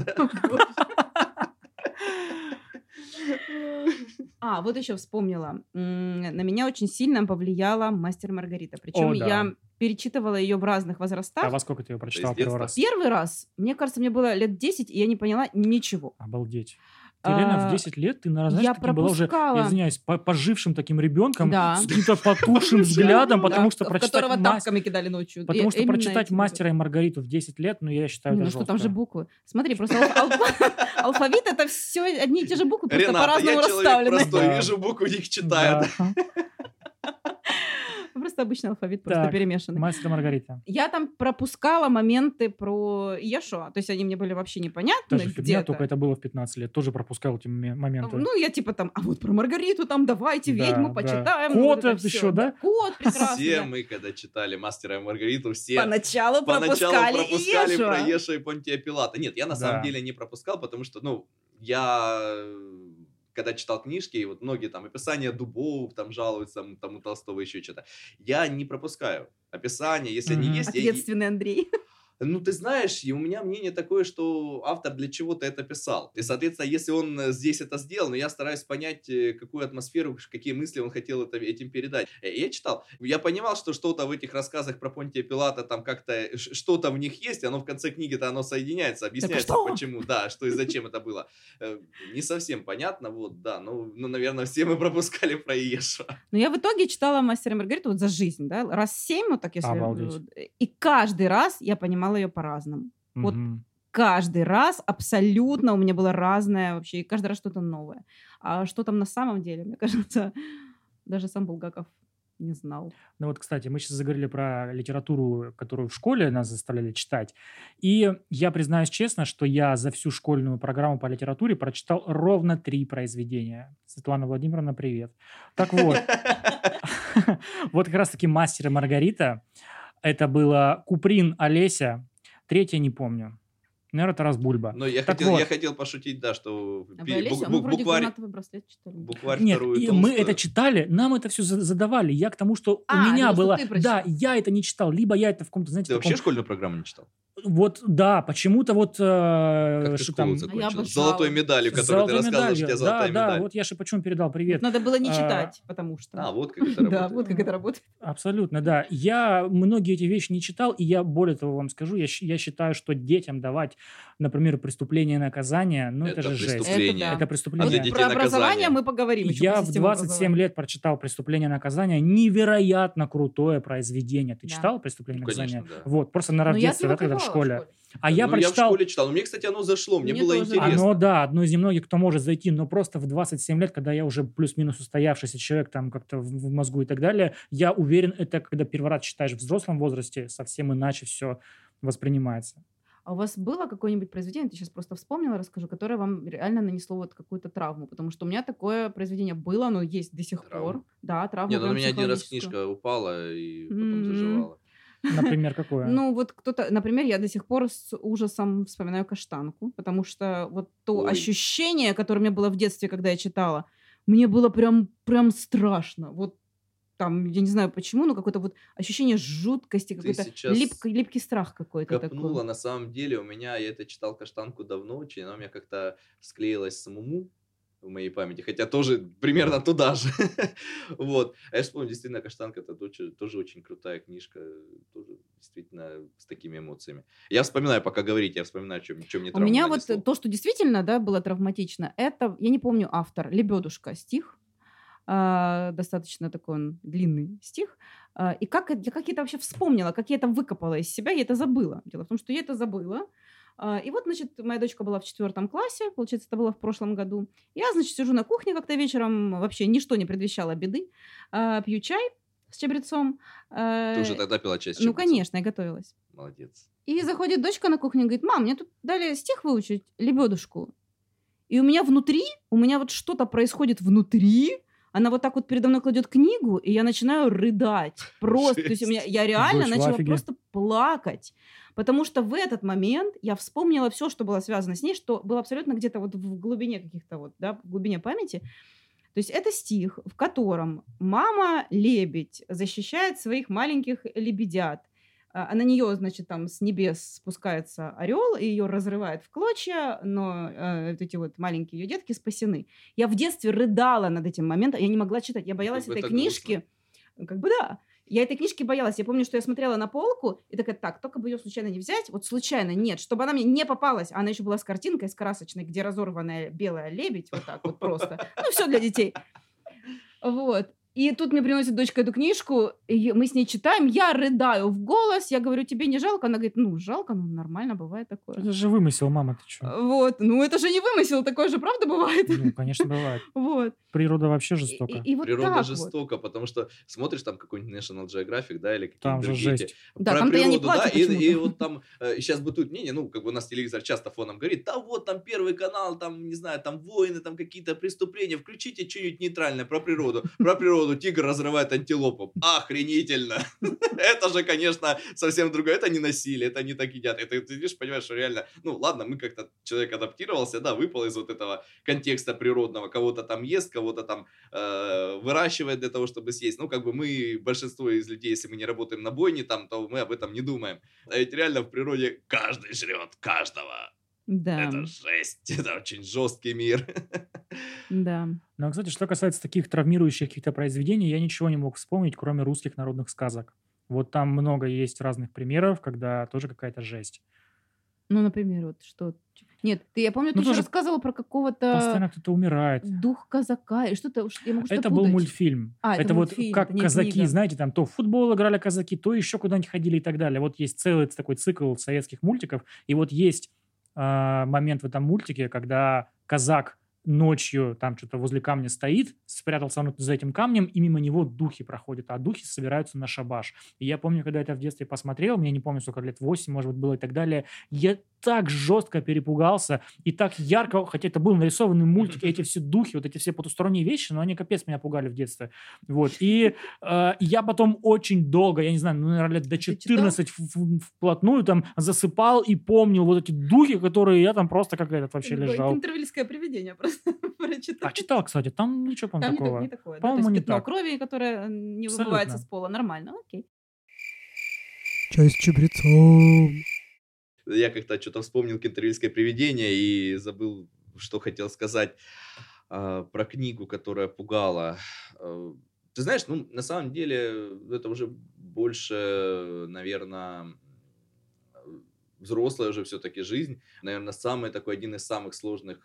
А, вот еще вспомнила. На меня очень сильно повлияла «Мастер и Маргарита». Причем я перечитывала ее в разных возрастах. А во сколько ты ее прочитала первый раз? Первый раз, мне кажется, мне было лет десять, и я не поняла ничего. Обалдеть. Ты реально в десять лет, ты, наверное, знаешь, ты была уже, я извиняюсь, пожившим таким ребенком, да. с каким-то потухшим взглядом, потому что прочитать... Которого тапками кидали ночью. Потому что прочитать «Мастера и Маргариту» в десять лет, ну, я считаю, это жестко. Ну, что там же буквы. Смотри, просто алфавит — это все одни и те же буквы, просто по-разному расставлены. Рената, я человек простой, вижу буквы, их читаю. Просто обычный алфавит, просто так, перемешанный. «Мастер и Маргарита». Я там пропускала моменты про Ешуа, то есть они мне были вообще непонятны. Даже фигня, только это было в пятнадцать лет, тоже пропускал эти моменты. Ну, я типа там, а вот про Маргариту там давайте, да, ведьму, да. почитаем. Кот вот еще, все. Да? Кот, прекрасно. Все мы, когда читали «Мастера и Маргариту», все поначалу, поначалу пропускали, пропускали Ешуа. Про Ешуа и Понтия Пилата. Нет, я на да. самом деле не пропускал, потому что, ну, я... когда читал книжки, и вот многие там описания дубов, там жалуются, там у Толстого еще что-то. Я не пропускаю описания, если mm-hmm. они есть. Ответственный я... Андрей. ну, ты знаешь, и у меня мнение такое, что автор для чего-то это писал. И, соответственно, если он здесь это сделал, я стараюсь понять, какую атмосферу, какие мысли он хотел это, этим передать. Я читал, я понимал, что что-то в этих рассказах про Понтия Пилата, там как-то что-то в них есть, оно в конце книги-то оно соединяется, объясняется, почему, да, что и зачем это было. Не совсем понятно, вот, да, ну, наверное, все мы пропускали про Ешуа. Но я в итоге читала «Мастера и Маргариту» вот за жизнь, да, раз семь, вот так, если... И каждый раз я понимала ее по-разному. Mm-hmm. Вот каждый раз абсолютно у меня было разное вообще, и каждый раз что-то новое. А что там на самом деле, мне кажется, даже сам Булгаков не знал. Ну вот, кстати, мы сейчас заговорили про литературу, которую в школе нас заставляли читать. И я признаюсь честно, что я за всю школьную программу по литературе прочитал ровно три произведения. Светлана Владимировна, привет. Так вот. Вот как раз-таки «Мастер и Маргарита». Это было Куприн, Олеся, третья не помню. Наверное, Тарас Бульба. Но я, хотел, вот. я хотел пошутить, да, что... А пи- Олеся, бу- мы бу- вроде букварь... гранатовый браслет читали. Букварь Нет, вторую и мы это читали, нам это все задавали. Я к тому, что а, у меня ну, было... Да, я это не читал, либо я это в каком-то, знаете... Ты таком... вообще школьную программу не читал? Вот, да, почему-то вот... Э, как ты школу закончил? С золотой медалью, которую ты рассказывал, что у тебя золотая медаль. Да, да, вот я Шипачу передал привет. Надо было не читать, потому что... А, вот как это работает. Да, вот как это работает. Абсолютно, да. Я многие эти вещи не читал, и я более того вам скажу, я считаю, что детям давать, например, «Преступление и наказание», ну это же жесть. Это преступление. А вот про образование мы поговорим. Я в двадцать семь лет прочитал «Преступление и наказание». Невероятно крутое произведение. Ты читал «Преступление и наказание»? Вот, просто на рождество, да, когда в школе. А ну, я прочитал... я в школе читал. Но мне, кстати, оно зашло, мне, мне было тоже интересно. Оно, да, одно из немногих, кто может зайти, но просто в двадцать семь лет, когда я уже плюс-минус устоявшийся человек, там как-то в мозгу и так далее, я уверен, это когда первый раз читаешь в взрослом возрасте, совсем иначе все воспринимается. А у вас было какое-нибудь произведение, ты сейчас просто вспомнила, расскажу, которое вам реально нанесло вот какую-то травму? Потому что у меня такое произведение было, оно есть до сих травма. пор. Да, травма. Нет, ну, у меня один раз книжка упала и потом mm-hmm. заживала. Например, какое? Ну, вот кто-то... Например, я до сих пор с ужасом вспоминаю «Каштанку», потому что вот то Ой. ощущение, которое у меня было в детстве, когда я читала, мне было прям, прям страшно. Вот там, я не знаю почему, но какое-то вот ощущение жуткости, какой-то липкий, липкий страх какой-то такой. Копнула, на самом деле, у меня... Я это читал «Каштанку» давно очень, она у меня как-то склеилась с «Муму» в моей памяти, хотя тоже примерно туда же. Вот. А я вспомнил, действительно, «Каштанка» — это тоже очень крутая книжка, тоже действительно с такими эмоциями. Я вспоминаю, пока говорите, я вспоминаю, чем мне травма. У меня вот то, что действительно, да, было травматично, это, я не помню автор, «Лебедушка», стих, достаточно такой он длинный стих, и как, как я это вообще вспомнила, как я это выкопала из себя, я это забыла. Дело в том, что я это забыла. И вот, значит, моя дочка была в четвертом классе, получается, это было в прошлом году. Я, значит, сижу на кухне как-то вечером, вообще ничто не предвещало беды, пью чай с чабрецом. Ты уже тогда пила чай с чабрецом? Ну, конечно, я готовилась. Молодец. И заходит дочка на кухню и говорит: мам, мне тут дали стих выучить, «Лебедушку». И у меня внутри, у меня вот что-то происходит внутри, она вот так вот передо мной кладет книгу, и я начинаю рыдать. Просто, то есть у меня, я реально Дочь, начала офигеть. просто плакать. Потому что в этот момент я вспомнила все, что было связано с ней, что было абсолютно где-то вот в глубине каких-то вот, да, в глубине памяти. То есть это стих, в котором мама-лебедь защищает своих маленьких лебедят. А на нее, значит, там с небес спускается орел, и ее разрывает в клочья, но э, вот эти вот маленькие ее детки спасены. Я в детстве рыдала над этим моментом, я не могла читать, я боялась как этой книжки. Грустно. Как бы да. Я этой книжки боялась. Я помню, что я смотрела на полку и такая: так, только бы ее случайно не взять. Вот случайно, нет, чтобы она мне не попалась. Она еще была с картинкой, с красочной, где разорванная белая лебедь, вот так вот просто. Ну, все для детей. Вот. И тут мне приносит дочка эту книжку, и мы с ней читаем, я рыдаю в голос, я говорю: тебе не жалко? Она говорит: ну, жалко, ну, нормально, бывает такое. Это же вымысел, мама, ты что? Вот, ну, это же не вымысел, такое же правда бывает? Ну, конечно, бывает. Вот. Природа вообще жестока. И, и вот Природа жестока, вот. потому что смотришь там какой-нибудь National Geographic, да, или какие-то там же другие. Жесть. Да, про там природу, я не плачу, да, и, и вот там э, сейчас бытует мнение, ну, как бы у нас телевизор часто фоном говорит: да вот, там Первый канал, там, не знаю, там войны, там какие-то преступления, включите что-нибудь нейтральное про природу, про природу. эпизоду тигр разрывает антилопу. Охренительно. Это же, конечно, совсем другое. Это не насилие, это не так едят. Это ты видишь, понимаешь, что реально... Ну, ладно, мы как-то... Человек адаптировался, да, выпал из вот этого контекста природного. Кого-то там ест, кого-то там э, выращивает для того, чтобы съесть. Ну, как бы мы, большинство из людей, если мы не работаем на бойне, там, то мы об этом не думаем. А ведь реально в природе каждый жрет каждого. Да. Это жесть, это очень жесткий мир. Да. Ну, кстати, что касается таких травмирующих каких-то произведений, я ничего не мог вспомнить, кроме русских народных сказок. Вот там много есть разных примеров, когда тоже какая-то жесть. Ну, например, вот что... Нет, ты, я помню, ты ну, еще рассказывала про какого-то... Постоянно кто-то умирает. Дух казака, и что-то... Я могу что-то это путать. Был мультфильм. А, это, это мультфильм, вот как это казаки, книга. Знаете, там то в футбол играли казаки, то еще куда-нибудь ходили и так далее. Вот есть целый такой цикл советских мультиков, и вот есть э, момент в этом мультике, когда казак ночью там что-то возле камня стоит, спрятался он за этим камнем, и мимо него духи проходят, а духи собираются на шабаш. И я помню, когда это в детстве посмотрел, мне не помню, сколько лет, восемь, может быть, было и так далее, я так жестко перепугался и так ярко, хотя это был нарисованный мультик, эти все духи, вот эти все потусторонние вещи, но они капец меня пугали в детстве. Вот. И э, я потом очень долго, я не знаю, ну, наверное, лет до четырнадцати вплотную там засыпал и помнил вот эти духи, которые я там просто как этот вообще лежал. Кентервильское привидение просто. А читал, кстати, там ничего, по-моему, такого. Там не такое, да? То есть пятно крови, которое не выбывается с пола. Нормально, окей. Чай с чабрецом. Я как-то что-то вспомнил кентервильское привидение и забыл, что хотел сказать э, про книгу, которая пугала. Э, ты знаешь, ну, на самом деле, это уже больше, наверное... Взрослая уже все-таки жизнь. Наверное, самый такой, один из самых сложных,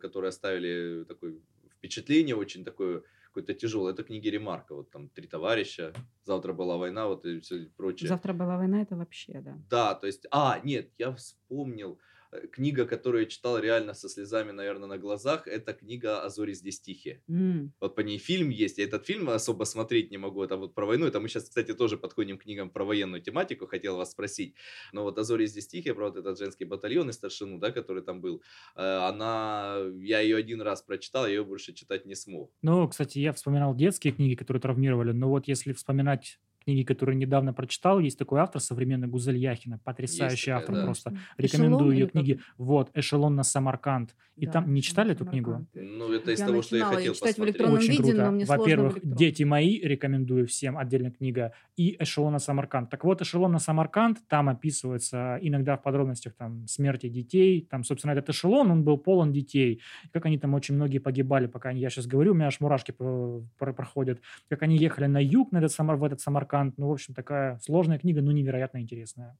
которые оставили такое впечатление, очень такое какое-то тяжелое. Это книги Ремарка. Вот там «Три товарища», «Завтра была война», вот и все прочее. «Завтра была война» — это вообще, да. Да, то есть... А, нет, я вспомнил. Книга, которую я читал реально со слезами, наверное, на глазах, это книга «А зори здесь тихие». Mm. Вот по ней фильм есть. Я этот фильм особо смотреть не могу. Это вот про войну. Это мы сейчас, кстати, тоже подходим к книгам про военную тематику. Хотел вас спросить. Но вот «А зори здесь тихие», про вот этот женский батальон и старшину, да, который там был, она... Я ее один раз прочитал, я ее больше читать не смог. Ну, кстати, я вспоминал детские книги, которые травмировали. Но вот если вспоминать... книги, которые недавно прочитал. Есть такой автор современный, Гузель Яхина. Потрясающий такая, автор, да. Просто. Эшелон, рекомендую ее книги. Как? Вот, «Эшелон на Самарканд». И да, там не читали эту книгу? Ну, это из я того, что я хотел посмотреть. Очень виде, круто. Мне во-первых, «Дети мои», рекомендую всем, отдельная книга. И «Эшелон на Самарканд». Так вот, «Эшелон на Самарканд», там описывается иногда в подробностях там смерти детей. Там, собственно, этот эшелон, он был полон детей. Как они там очень многие погибали, пока я сейчас говорю, у меня аж мурашки проходят. Как они ехали на юг, на этот Самар, в этот Самарканд. Ну, в общем, такая сложная книга, но невероятно интересная.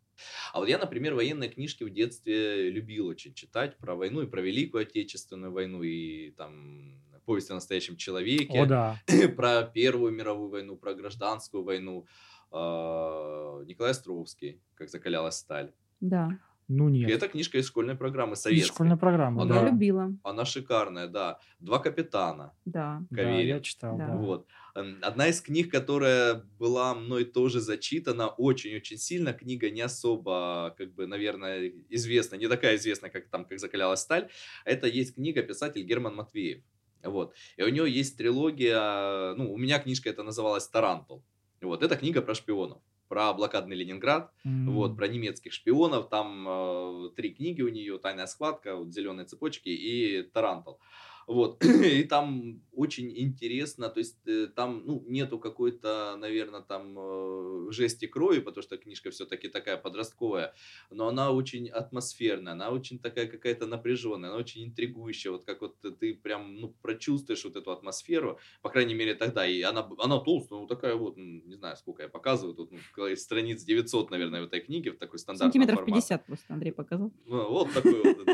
А вот я, например, военные книжки в детстве любил очень читать про войну и про Великую Отечественную войну, и там «Повесть о настоящем человеке», о, да. Про Первую мировую войну, про гражданскую войну. Николай Островский, «Как закалялась сталь». Да. Ну, нет. И это книжка из школьной программы, советской. Из школьной программы, она, да. Я любила. Она шикарная, да. «Два капитана». Да. Каверин. Да, я читал, да. Вот. Одна из книг, которая была мной тоже зачитана очень-очень сильно, книга не особо, как бы, наверное, известна, не такая известна, как там «Как закалялась сталь», это есть книга, писатель Герман Матвеев. Вот. И у него есть трилогия, ну, у меня книжка эта называлась «Тарантул». Вот. Это книга про шпионов. Про блокадный Ленинград, mm-hmm. вот, про немецких шпионов. Там э, три книги у нее: «Тайная схватка», вот, «Зеленые цепочки» и «Тарантул». Вот. И там очень интересно, то есть там, ну, нету какой-то, наверное, там жести крови, потому что книжка все-таки такая подростковая, но она очень атмосферная, она очень такая какая-то напряженная, она очень интригующая, вот как вот ты прям, ну, прочувствуешь вот эту атмосферу, по крайней мере тогда, и она, она толстая, вот такая вот, ну, не знаю, сколько я показываю, тут ну, страниц девятьсот, наверное, в этой книге, в такой стандартный формат. Сантиметров пятьдесят просто Андрей показал. Вот такой вот.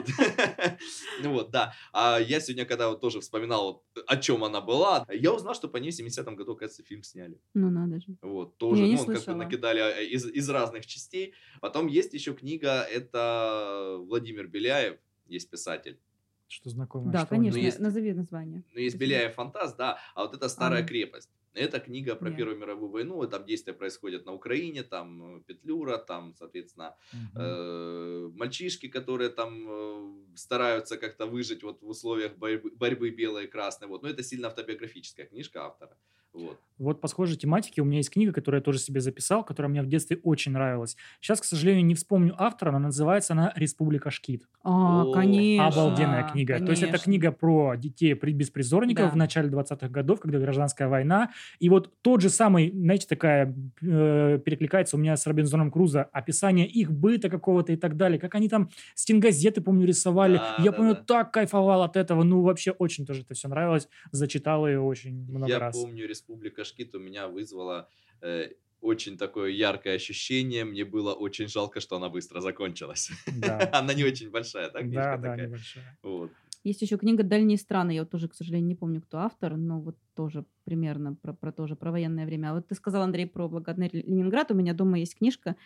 Вот, да. А я сегодня, когда вот тоже вспоминал, о чем она была, я узнал, что по ней в семидесятом году, кажется, фильм сняли. Ну, надо же. Вот, тоже, ну, как-то накидали из, из разных частей. Потом есть еще книга, это Владимир Беляев, есть писатель. Что знакомое. Да, что конечно, есть, назови название. Ну, есть Беляев фантаст, да, а вот это «Старая а, крепость». Это книга про нет. Первую мировую войну, там действия происходят на Украине, там Петлюра, там, соответственно, угу. э, мальчишки, которые там э, стараются как-то выжить вот в условиях борьбы, борьбы белой и красной. Вот. Но это сильно автобиографическая книжка автора. Вот. Вот по схожей тематике у меня есть книга, которую я тоже себе записал, которая мне в детстве очень нравилась. Сейчас, к сожалению, не вспомню автора, но называется она «Республика Шкид». А, конечно. Обалденная книга. Конечно. То есть это книга про детей беспризорников, да, в начале двадцатых годов, когда гражданская война. И вот тот же самый, знаете, такая э, перекликается у меня с Робинзоном Крузо, описание их быта какого-то и так далее. Как они там стенгазеты, помню, рисовали. Да, я да, помню, да. так кайфовал от этого. Ну, вообще очень тоже это все нравилось. Зачитал ее очень много я раз. Я помню «Республика Шкид». Шкид у меня вызвала э, очень такое яркое ощущение. Мне было очень жалко, что она быстро закончилась. Да. Она не очень большая, да, книжка да, такая? Да, небольшая. Вот. Есть еще книга «Дальние страны». Я вот тоже, к сожалению, не помню, кто автор, но вот тоже примерно про, про, тоже, про военное время. А вот ты сказал, Андрей, про «Благодарный Ленинград». У меня дома есть книжка.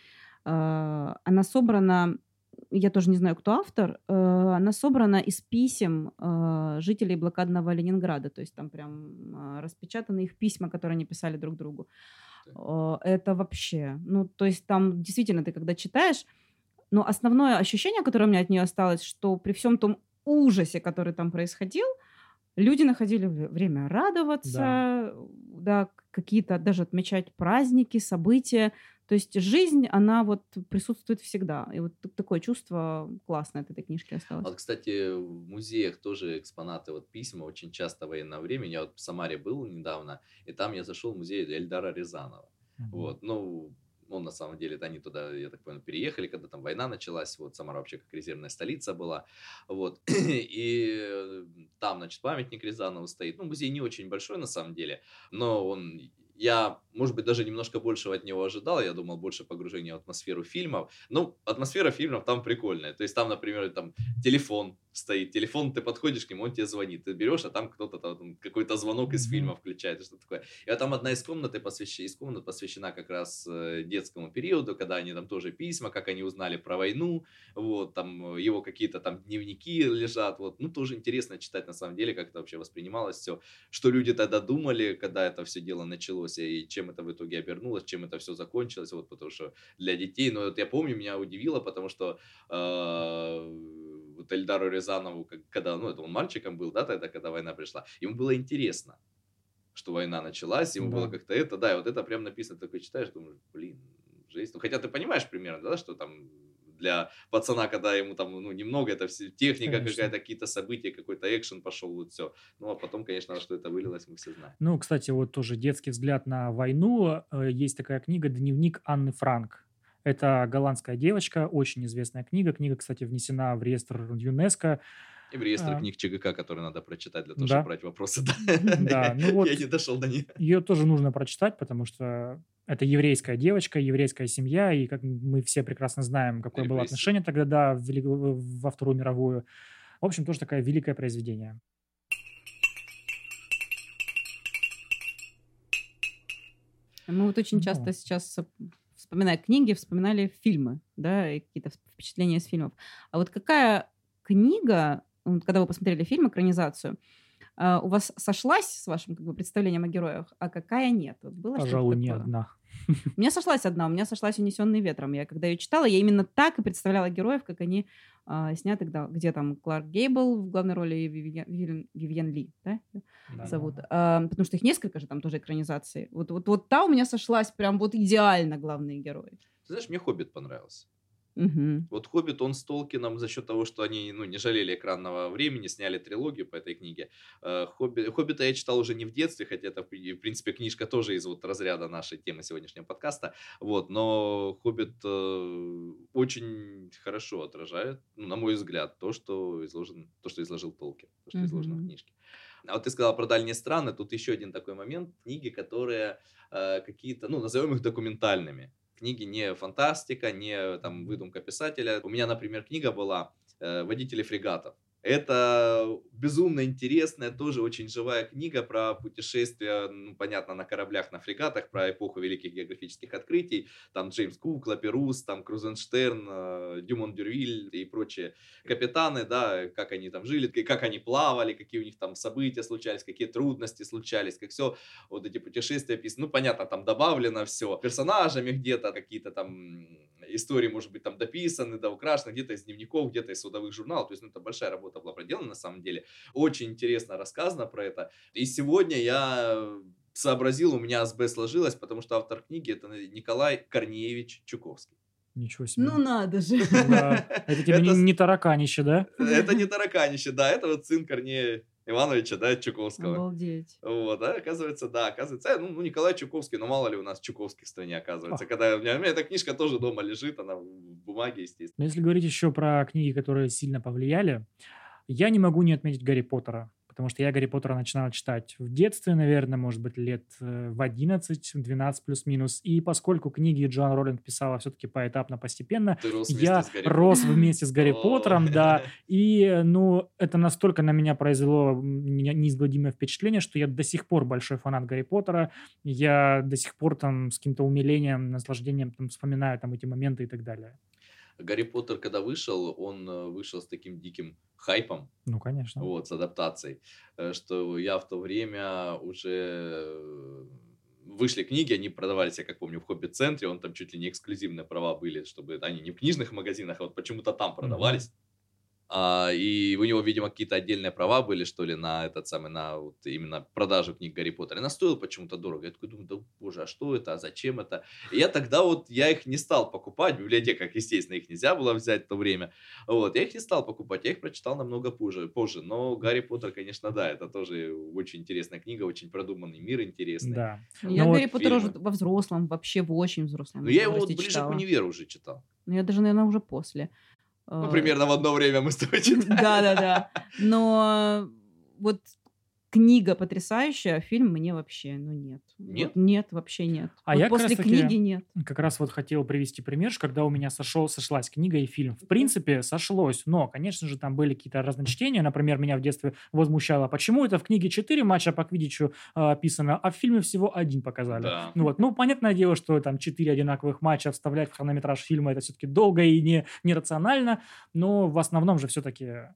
Э, она собрана... Я тоже не знаю, кто автор. Она собрана из писем жителей блокадного Ленинграда. То есть там прям распечатаны их письма, которые они писали друг другу. Да. Это вообще... Ну, то есть там действительно ты когда читаешь... Но основное ощущение, которое у меня от нее осталось, что при всем том ужасе, который там происходил, люди находили время радоваться, да. Да, какие-то даже отмечать праздники, события. То есть жизнь, она вот присутствует всегда. И вот такое чувство классное от этой книжки осталось. Вот, кстати, в музеях тоже экспонаты, вот письма, очень часто военного времени. Я вот в Самаре был недавно, и там я зашел в музей Эльдара Рязанова. Mm-hmm. Вот, ну, он на самом деле, они туда, я так понял, переехали, когда там война началась. Вот Самара вообще как резервная столица была. Вот, и там, значит, памятник Рязанову стоит. Ну, музей не очень большой на самом деле, но он... Я, может быть, даже немножко большего от него ожидал. Я думал, больше погружения в атмосферу фильмов. Ну, атмосфера фильмов там прикольная. То есть там, например, там телефон стоит. Телефон, ты подходишь к нему, он тебе звонит. Ты берешь, а там кто-то там, какой-то звонок из фильма включает. Что такое. И вот там одна из комнат, посвящ... из комнат посвящена как раз детскому периоду, когда они там тоже письма, как они узнали про войну. Вот, там его какие-то там дневники лежат. Вот. Ну, тоже интересно читать на самом деле, как это вообще воспринималось все. Что люди тогда думали, когда это все дело началось. И чем это в итоге обернулось, чем это все закончилось, вот, потому что для детей, но ну, вот я помню, меня удивило, потому что э, вот Эльдару Рязанову, когда, ну, это он мальчиком был, да, тогда, когда война пришла, ему было интересно, что война началась, ему да. было как-то это, да, и вот это прям написано, такой читаешь, думаешь, блин, жесть, ну, хотя ты понимаешь примерно, да, что там для пацана, когда ему там, ну, немного, это все техника, конечно, какая-то, какие-то события, какой-то экшен пошел, вот все. Ну, а потом, конечно, что это вылилось, мы все знаем. Ну, кстати, вот тоже детский взгляд на войну. Есть такая книга «Дневник Анны Франк». Это голландская девочка, очень известная книга. Книга, кстати, внесена в реестр ЮНЕСКО. И в реестр а... книг ЧГК, которые надо прочитать для того, да. чтобы брать вопросы. Да, ну вот. Я не дошел до нее. Ее тоже нужно прочитать, потому что... Это еврейская девочка, еврейская семья, и как мы все прекрасно знаем, какое Репрессия. было отношение тогда, да, в Велик... во Вторую мировую. В общем, тоже такое великое произведение. Мы вот очень ну. часто сейчас, вспоминая книги, вспоминали фильмы, да, и какие-то впечатления из фильмов. А вот какая книга, когда вы посмотрели фильм, экранизацию, Uh, у вас сошлась с вашим как бы, представлением о героях, а какая нет? Вот было Пожалуй, не одна. У меня сошлась одна, у меня сошлась «Унесенный ветром». Я когда ее читала, я именно так и представляла героев, как они uh, сняты, да, где там Кларк Гейбл в главной роли и Вивьен, Вивьен Ли, да, да, зовут. Да. Uh, потому что их несколько же там тоже экранизаций. Вот, вот, вот та у меня сошлась прям вот идеально главные герои. Ты знаешь, мне «Хоббит» понравился. Угу. Вот «Хоббит», он с Толкином за счет того, что они ну, не жалели экранного времени, сняли трилогию по этой книге. Хобби... «Хоббита» я читал уже не в детстве, хотя это, в принципе, книжка тоже из вот разряда нашей темы сегодняшнего подкаста. Вот, но «Хоббит» очень хорошо отражает, ну, на мой взгляд, то, что, изложен... то, что изложил Толкин, то, что угу. изложено в книжке. А вот ты сказала про «Дальние страны». Тут еще один такой момент. Книги, которые э, какие-то, ну, назовем их документальными. Книги не фантастика, не там, выдумка писателя. У меня, например, книга была э, «Водители фрегатов». Это безумно интересная, тоже очень живая книга про путешествия, ну, понятно, на кораблях, на фрегатах, про эпоху великих географических открытий. Там Джеймс Кук, Лаперус, там Крузенштерн, э, Дюмон-Дюрвиль и прочие капитаны, да, как они там жили, как они плавали, какие у них там события случались, какие трудности случались, как все вот эти путешествия писаны. Ну, понятно, там добавлено все персонажами где-то, какие-то там истории, может быть, там дописаны, да, украшены, где-то из дневников, где-то из судовых журналов. То есть, ну, это большая работа была проделана на самом деле. Очень интересно рассказано про это. И сегодня я сообразил, у меня АСБ сложилось, потому что автор книги — это Николай Корнеевич Чуковский. Ничего себе. Ну надо же. Да. Это тебе это... Не, не тараканище, да? Это не тараканище, да. Это вот сын Корнея Ивановича, да, Чуковского. Обалдеть. Вот, да, оказывается, да, оказывается. Ну, Николай Чуковский, но мало ли у нас Чуковских в стране оказывается. А. Когда у меня, у меня эта книжка тоже дома лежит, она в бумаге, естественно. Но если говорить еще про книги, которые сильно повлияли, я не могу не отметить Гарри Поттера. Потому что я Гарри Поттера начинал читать в детстве, наверное, может быть, лет в одиннадцать-двенадцать плюс-минус. И поскольку книги Джоан Роллинг писала все-таки поэтапно, постепенно, рос я рос вместе с Гарри Поттером, да. И, ну, это настолько на меня произвело неизгладимое впечатление, что я до сих пор большой фанат Гарри Поттера. Я до сих пор там с каким-то умилением, наслаждением там, вспоминаю там эти моменты и так далее. Гарри Поттер, когда вышел, он вышел с таким диким хайпом. Ну, конечно. Вот, с адаптацией. Что я в то время уже... Вышли книги, они продавались, я как помню, в Хобби-центре. Он там чуть ли не эксклюзивные права были, чтобы они не в книжных магазинах, а вот почему-то там продавались. Mm-hmm. А, и у него, видимо, какие-то отдельные права были, что ли, на этот самый, на вот именно продажу книг Гарри Поттера. И она стоила почему-то дорого. Я такой думаю, да боже, а что это, а зачем это? И я тогда вот, я их не стал покупать. В библиотеках, естественно, их нельзя было взять в то время. Вот, я их не стал покупать, я их прочитал намного позже. позже. Но Гарри Поттер, конечно, да, это тоже очень интересная книга, очень продуманный мир, интересный. Да. Я вот Гарри Поттера уже во взрослом, вообще в очень взрослом. Но я его вот ближе читала. К универу уже читал. Ну, я даже, наверное, уже после. Ну, примерно в одно время мы с тобой читали. Да-да-да. Но вот книга потрясающая, а фильм мне вообще, ну, нет. Нет? Вот, нет, вообще нет. А вот я после как раз книги таки, нет. Как раз вот хотел привести пример, когда у меня сошел, сошлась книга и фильм. В принципе, сошлось, но, конечно же, там были какие-то разночтения. Например, меня в детстве возмущало, почему это в книге четыре матча по квиддичу описано, а в фильме всего один показали. Да. Ну, вот. Ну, понятное дело, что там четыре одинаковых матча вставлять в хронометраж фильма, это все-таки долго и не, нерационально, но в основном же все-таки...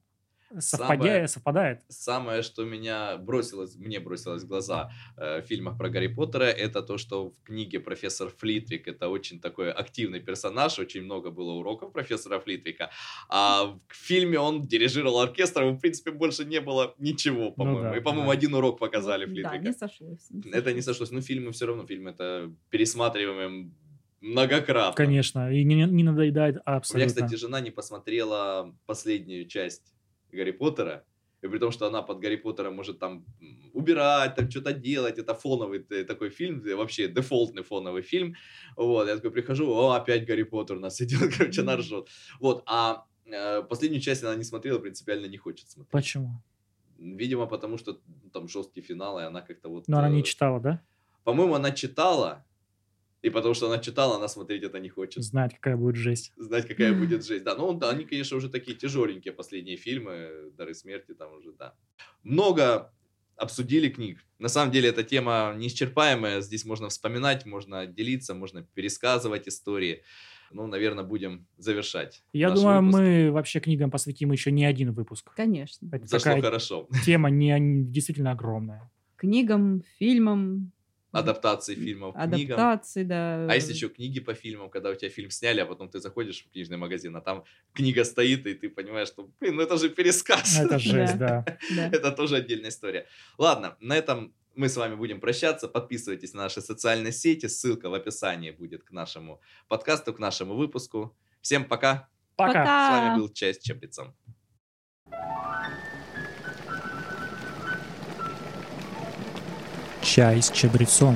Совпадя... Самое, совпадает. Самое, что меня бросилось, мне бросилось в глаза э, в фильмах про Гарри Поттера, это то, что в книге профессор Флитвик — это очень такой активный персонаж, очень много было уроков профессора Флитвика, а в фильме он дирижировал оркестром, и, в принципе, больше не было ничего, по-моему. Ну, да, и, по-моему, да. один урок показали Флитвика. Да, не сошлось. Не сошлось. Это не сошлось. Но фильмы все равно, фильмы это пересматриваем многократно. Конечно, и не, не надоедает абсолютно. У меня, кстати, жена не посмотрела последнюю часть Гарри Поттера, и при том, что она под Гарри Поттером может там убирать, там что-то делать, это фоновый такой фильм, вообще дефолтный фоновый фильм, вот, я такой прихожу, о, опять Гарри Поттер у нас идет, короче, она ржет, вот, а э, последнюю часть она не смотрела, принципиально не хочет смотреть. Почему? Видимо, потому что там жесткий финал, и она как-то вот... Но она не читала, да? По-моему, она читала, и потому что она читала, она смотреть это не хочет. Знать, какая будет жесть. Знать, какая будет жесть, да. Ну, да, они, конечно, уже такие тяжеленькие последние фильмы, «Дары смерти» там уже, да. Много обсудили книг. На самом деле, эта тема неисчерпаемая. Здесь можно вспоминать, можно делиться, можно пересказывать истории. Ну, наверное, будем завершать. Я думаю, выпуск. Мы вообще книгам посвятим еще не один выпуск. Конечно. Это зашло хорошо. Тема не, действительно огромная. Книгам, фильмам... Адаптации фильмов к книгам. Адаптации, да. А если еще книги по фильмам, когда у тебя фильм сняли, а потом ты заходишь в книжный магазин, а там книга стоит, и ты понимаешь, что, блин, ну это же пересказ. Это жесть, да. Это тоже отдельная история. Ладно, на этом мы с вами будем прощаться. Подписывайтесь на наши социальные сети. Ссылка в описании будет к нашему подкасту, к нашему выпуску. Всем пока. Пока. С вами был Чай с Чабрецом. Чай с чабрецом.